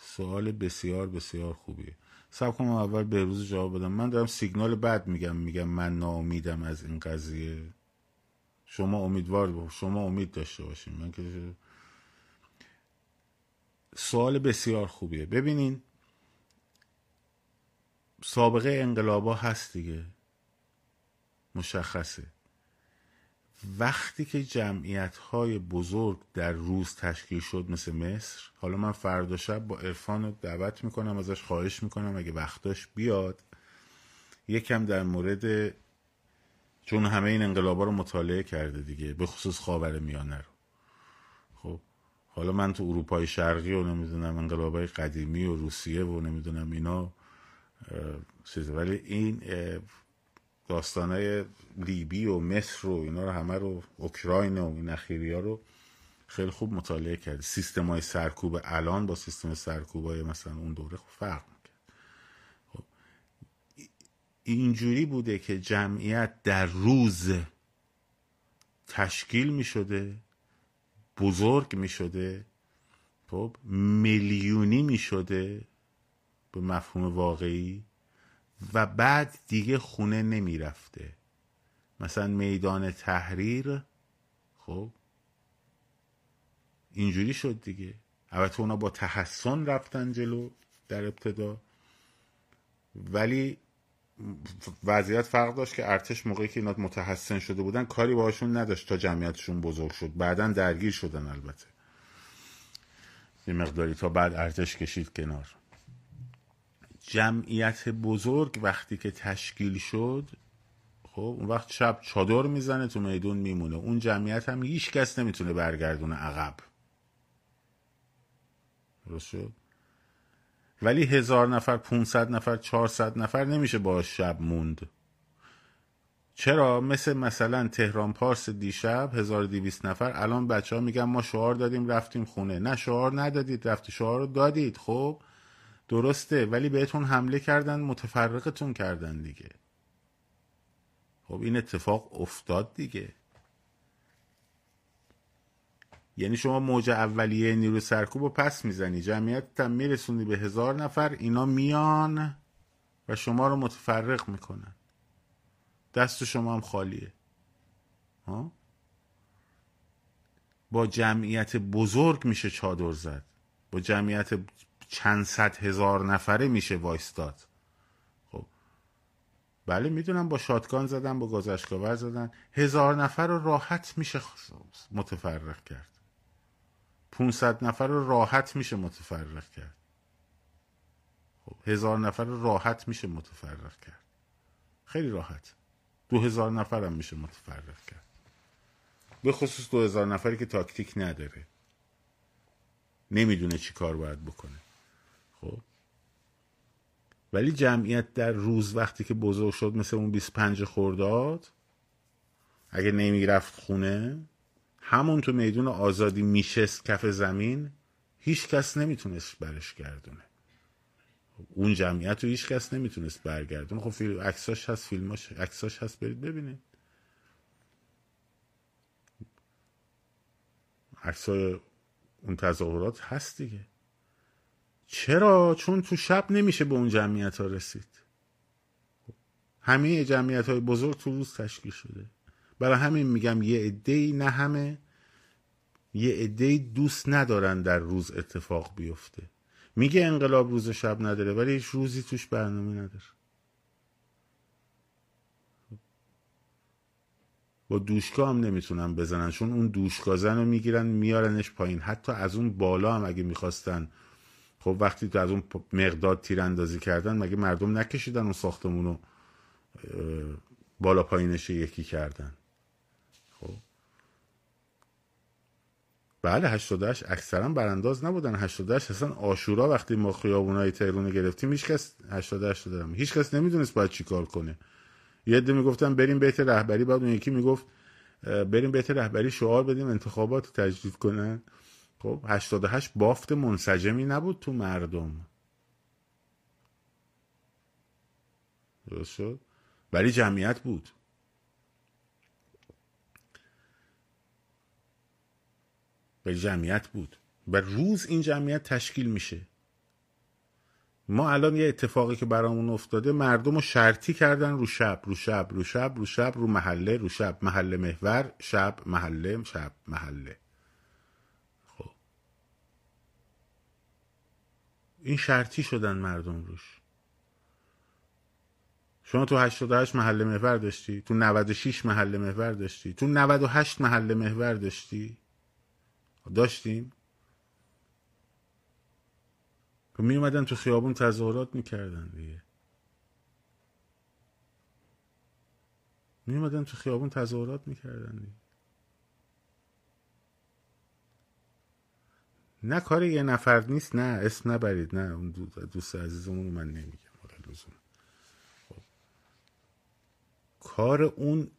سوال بسیار بسیار خوبیه. سب کنم اول به روز جواب بدم. من دارم سیگنال بد میگم من ناامیدم از این قضیه. شما امیدوار باشید، شما امید داشته باشین. من که سوال بسیار خوبیه. ببینین سابقه انقلابا هست دیگه، مشخصه. وقتی که جمعیت‌های بزرگ در روز تشکیل شد مثل مصر، حالا من فردا شب با عرفان رو دعوت میکنم، ازش خواهش میکنم اگه وقتاش بیاد یکم در مورد، چون همه این انقلابا رو مطالعه کرده دیگه، به خصوص خاورمیانه رو. خب حالا من تو اروپای شرقی و نمیدونم انقلابای قدیمی و روسیه و نمیدونم اینا چیزه، ولی این داستانای لیبی و مصر و اینا رو همه رو، اوکراین و این اخیری ها رو خیلی خوب مطالعه کرد. سیستم های سرکوب الان با سیستم سرکوب های مثلا اون دوره خب فرق میکرد. خب اینجوری بوده که جمعیت در روز تشکیل میشده، بزرگ میشده، خب میلیونی میشده به مفهوم واقعی، و بعد دیگه خونه نمی رفته. مثلا میدان تحریر خب اینجوری شد دیگه. البته اونا با تحسن رفتن جلو در ابتدا، ولی وضعیت فرق داشت که ارتش موقعی که اینا متحسن شده بودن کاری باهاشون نداشت تا جمعیتشون بزرگ شد. بعدن درگیر شدن، البته یه مقداری تا بعد ارتش کشید کنار. جمعیت بزرگ وقتی که تشکیل شد، خب اون وقت شب چادر میزنه تو میدون میمونه. اون جمعیت هم هیچ کس نمیتونه برگردونه عقب. درست شد؟ ولی 1000 نفر، 500 نفر، 400 نفر نمیشه باهاش شب موند. چرا مثلا تهران پارس دیشب 1200 نفر، الان بچه‌ها میگن ما شعار دادیم رفتیم خونه. نه شعار ندادید، رفتید شعار رو دادید، خب درسته، ولی بهتون حمله کردن، متفرقتون کردن دیگه. خب این اتفاق افتاد دیگه. یعنی شما موج اولیه نیرو سرکوب رو پس میزنی، جمعیت هم میرسونی به 1000 نفر، اینا میان و شما رو متفرق میکنن، دست شما هم خالیه ها؟ با جمعیت بزرگ میشه چادر زد، با جمعیت چند صد هزار نفره میشه وایستاد. خب بله میدونم با شاتگان زدن، با گازاشکاور زدن، 1000 نفر رو راحت میشه متفرق کرد، 500 نفر رو راحت میشه متفرق کرد، خب 1000 نفر رو راحت میشه متفرق کرد، خیلی راحت. 2000 نفر هم میشه متفرق کرد، به خصوص 2000 نفری که تاکتیک نداره، نمیدونه چی کار باید بکنه. خب ولی جمعیت در روز وقتی که بزرگ شد، مثل اون 25 خرداد اگه نمیرفت خونه، همون تو میدون آزادی میشست کف زمین، هیچ کس نمیتونست برش گردونه، اون جمعیت رو هیچ کس نمیتونست برگردون. خب عکساش هست، فیلماش عکساش هست، برید ببینید عکسای اون تظاهرات هست دیگه. چرا؟ چون تو شب نمیشه به اون جمعیت ها رسید، همه جمعیت های بزرگ تو روز تشکیل شده. برای همین میگم یه عده‌ای، نه همه، یه عده‌ای دوست ندارن در روز اتفاق بیفته. میگه انقلاب روز شب نداره، ولی هیچ روزی توش برنامه نداره. با دوشکا هم نمیتونن بزنن، چون اون دوشکا زن رو میگیرن میارنش پایین. حتی از اون بالا هم اگه میخواستن، خب وقتی تو از اون مقدار تیراندازی کردن، مگه مردم نکشیدن اون ساختمون رو بالا پایینش یکی کردن؟ خب بله 88 اکثرا برانداز نبودن. 88 اصلا عاشورا وقتی ما خیابونای تهران گرفتیم، هیچ کس 88 دارم، هیچ کس نمیدونست باید چیکار کنه. یه عده میگفتن بریم بیت رهبری، بعد اون یکی میگفت بریم بیت رهبری شعار بدیم انتخابات تجدید کنن. خب 88 بافت منسجمی نبود تو مردم، درست شد، ولی جمعیت بود. به جمعیت بود و روز این جمعیت تشکیل میشه. ما الان یه اتفاقی که برامون افتاده، مردم رو شرطی کردن رو شب، رو شب، رو شب، رو شب، رو محله، رو شب، محله محور، شب، محله، شب، محله. خب این شرطی شدن مردم روش. شما تو 88 محله محور داشتی، تو 96 محله محور داشتی، تو 98 محله محور داشتی، داشتیم که می اومدن تو خیابون تظاهرات میکردن دیگه، می اومدن تو خیابون تظاهرات میکردن دیگه. نه کار یه نفر نیست، نه اسم نبرید، نه اون دوست عزیزمون من نمیگم، خب. کار اون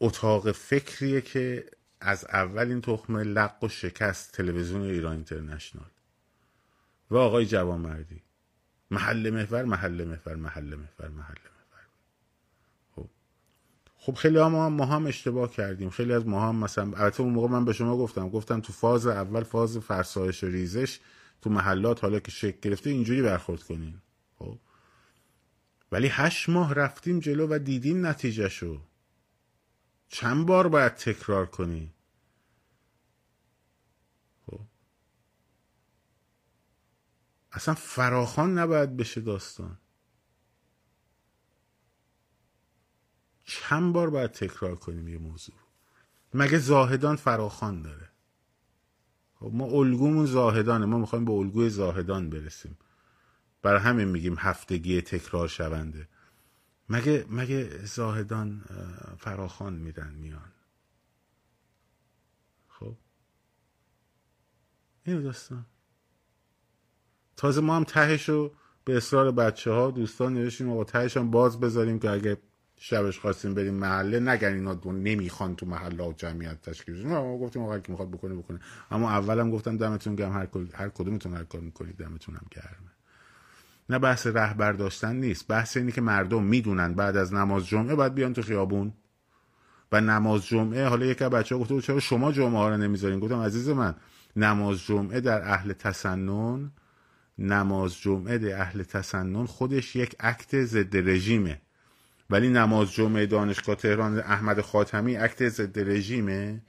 اتاق فکریه که از اول این تخمه لق و شکست تلویزیون ایران اینترنشنال و آقای جوانمردی. محل محور، محل محور، محل محور، محل محور. خب خیلی ما هم اشتباه کردیم، خیلی از ما هم مثلا، البته اون موقع من به شما گفتم تو فاز اول، فاز فرسایش و ریزش تو محلات، حالا که شکل گرفته اینجوری برخورد کنین. خب ولی 8 ماه رفتیم جلو و دیدیم نتیجه شو. چند بار باید تکرار کنی؟ خب اصلا فراخوان نباید بشه داستان. چند بار باید تکرار کنیم یه موضوع؟ مگه زاهدان فراخوان داره؟ خب ما الگومون زاهدانه، ما میخوایم به الگوی زاهدان برسیم، برای همین میگیم هفتگی تکرار شونده. مگه زاهدان فراخوان میدن میان؟ خب این داستان. تازه ما هم تهشو به اصرار بچه ها دوستان نوشتیم، آقا تهش هم باز بذاریم که اگه شبش خواستیم بریم محله، نگن اینا نمیخوان تو محله و جمعیت تشکیل شد. ما گفتیم آقا که میخواد بکنه بکنه. اما اولم گفتم دمتون گرم، هر کدومتون هر کار میکنید دمتونم گرمه. نه بحث رهبر داشتن نیست، بحث اینه که مردم میدونن بعد از نماز جمعه باید بیان تو خیابون و نماز جمعه. حالا یک بچه‌ها گفته چرا شما جمعه ها رو نمیذارین؟ گفتم عزیز من، نماز جمعه در اهل تسنن، نماز جمعه در اهل تسنن خودش یک اکت ضد رژیمه، ولی نماز جمعه دانشگاه تهران احمد خاتمی اکت ضد رژیمه.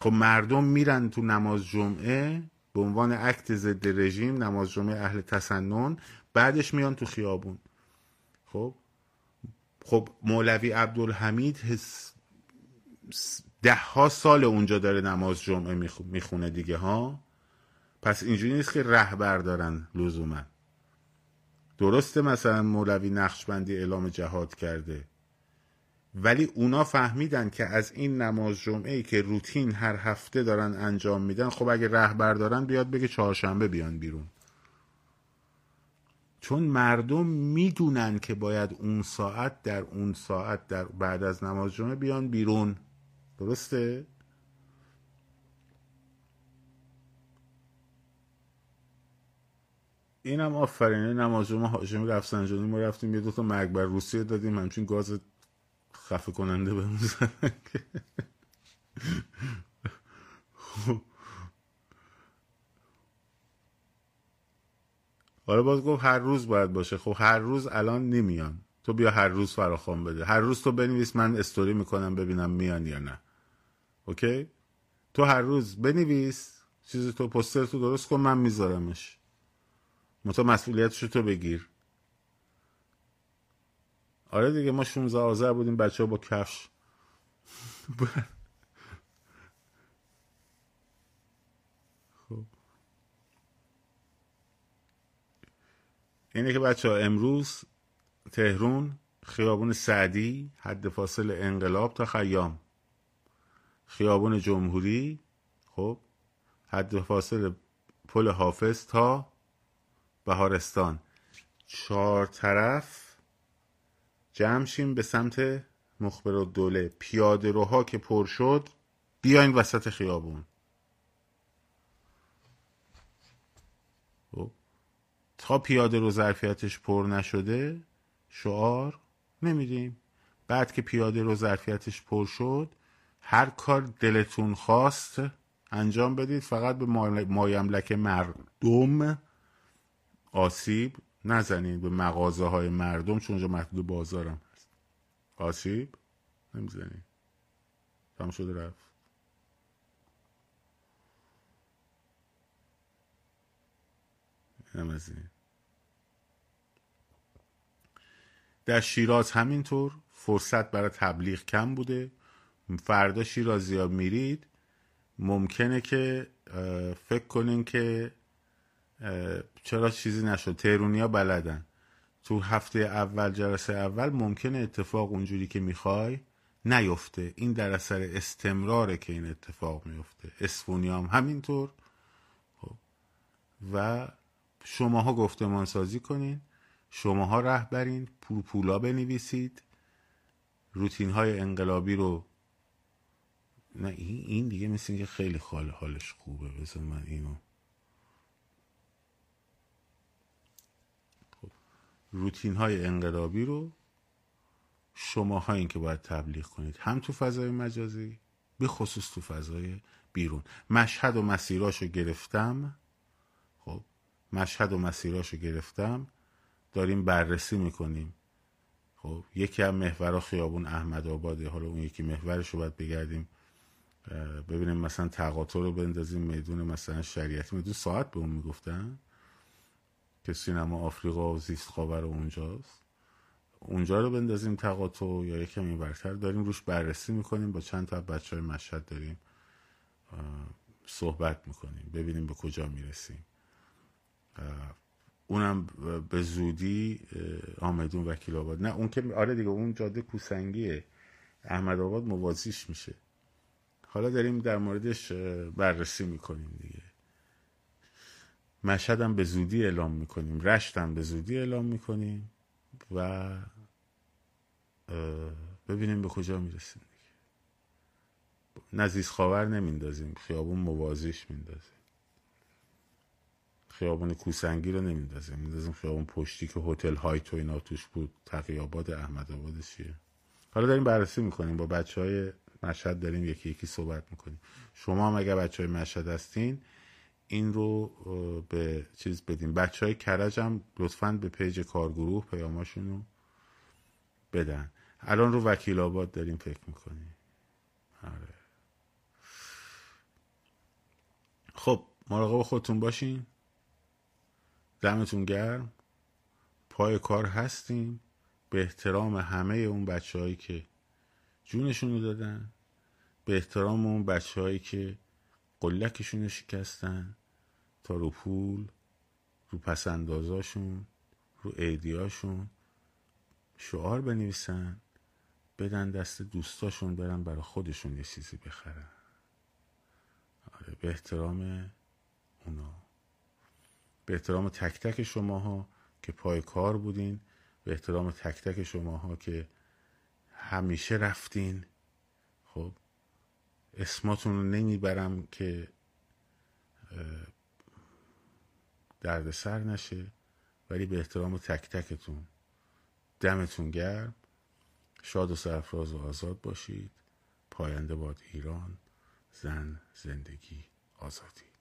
خب مردم میرن تو نماز جمعه به عنوان اکت ضد رژیم، نماز جمعه اهل تسنن، بعدش میان تو خیابون. خب مولوی عبدالحمید ده ها سال اونجا داره نماز جمعه میخونه دیگه ها. پس اینجوری نیست که رهبر دارن لزوما. درسته مثلا مولوی نقشبندی اعلام جهاد کرده، ولی اونا فهمیدن که از این نماز جمعه ای که روتین هر هفته دارن انجام میدن، خب اگه رهبر دارن بیاد بگه چهارشنبه بیان بیرون، چون مردم میدونن که باید اون ساعت در اون ساعت در بعد از نماز جمعه بیان بیرون. درسته؟ اینم آفرین نماز جمعه هاشمی رفسنجانی، ما رفتیم یه دوتا مگبر روسیه دادیم، همچین گاز خفه کننده بهمون زدن. خب حالا باز گفت هر روز باید باشه. خب هر روز الان نمیان، تو بیا هر روز فراخوان بده، هر روز تو بنویس من استوری میکنم ببینم میان یا نه. اوکی؟ تو هر روز بنویس چیزی، تو پوستر تو درست کن من میذارمش، متا مسئولیتشو تو بگیر. آره دیگه ما 16 آذر بودیم بچه ها با کفش. اینه که بچه ها امروز تهران خیابون سعدی حد فاصل انقلاب تا خیام، خیابون جمهوری خب حد فاصل پل حافظ تا بهارستان، چهار طرف جمع شیم به سمت مخبرالدوله. پیاده روها که پر شد بیاین وسط خیابون تا پیاده رو ظرفیتش پر نشده شعار نمیدیم، بعد که پیاده رو ظرفیتش پر شد هر کار دلتون خواست انجام بدید، فقط به مایملک مردم آسیب نزنید، به مغازه های مردم، چون اونجا محدود بازارم هست آسیب نمیزنید. تمام شده رفت. در شیراز همینطور فرصت برای تبلیغ کم بوده. فردا شیرازی ها میرید ممکنه که فکر کنین که چرا چیزی نشد. تهرونی ها بلدن تو هفته اول، جلسه اول ممکنه اتفاق اونجوری که میخوای نیفته، این در اثر استمراره که این اتفاق میفته. اسفونی هم همینطور. و شماها گفتمانسازی کنین، شماها رهبرین، پولا بنویسید، روتین های انقلابی رو. نه این دیگه مثل اینکه خیلی حالش خوبه. بذار من اینو خب. روتین های انقلابی رو شماها این که باید تبلیغ کنید، هم تو فضای مجازی به خصوص تو فضای بیرون. مشهد و مسیراشو گرفتم، داریم بررسی میکنیم. خب یکی هم محورا خیابون احمد آباده، حالا اون یکی محورش رو باید بگردیم ببینیم، مثلا تقاطع رو بندازیم میدون مثلا شریعتی، میدون ساعت به اون میگفتن که سینما آفریقا و زیست خاور اونجاست، اونجا رو بندازیم تقاطع، یا یکم این برتر داریم روش بررسی میکنیم. با چند تا بچهای مشهد داریم صحبت میکنیم ببینیم به کجا میرسیم. اونم به زودی آمدون وکیل آباد، نه اون که آره دیگه اون جاده کوسنگیه، احمد آباد موازیش میشه. حالا داریم در موردش بررسی میکنیم دیگه. مشهد هم به زودی اعلام میکنیم، رشت هم به زودی اعلام میکنیم و ببینیم به کجا میرسیم. نزیز خاور نمیندازیم، خیابون موازیش میندازیم، خیابون کوسنگی رو نمیندازیم، میندازیم خیابون پشتی که هتل هایت و اینا توش بود، تقیاباد احمدآباد چیه. حالا داریم بررسی میکنیم، با بچهای مشهد داریم یکی یکی صحبت میکنیم. شما هم اگه بچهای مشهد هستین این رو به چیز بدین. بچهای کرج هم لطفاً به پیج کارگروه پیاماشون رو بدن. الان رو وکیل آباد داریم فکر میکنیم. آره. خب مراقب خودتون باشین، دمتون گرم، پای کار هستیم. به احترام همه اون بچه‌هایی که جونشون رو دادن، به احترام اون بچه‌هایی که قلکشون رو شکستن، تا رو پول، رو پسندازاشون، رو ایدیاشون شعار بنویسن، بدن دست دوستاشون، برن برای خودشون یه چیزی بخرن. آره، به احترام اونا، به احترام تک تک شماها که پای کار بودین، به احترام تک تک شماها که همیشه رفتین. خب اسماتون رو نمیبرم که دردسر نشه، ولی به احترام تک تکتون دمتون گرم. شاد و سرفراز و آزاد باشید. پاینده باد ایران، زن، زندگی، آزادی.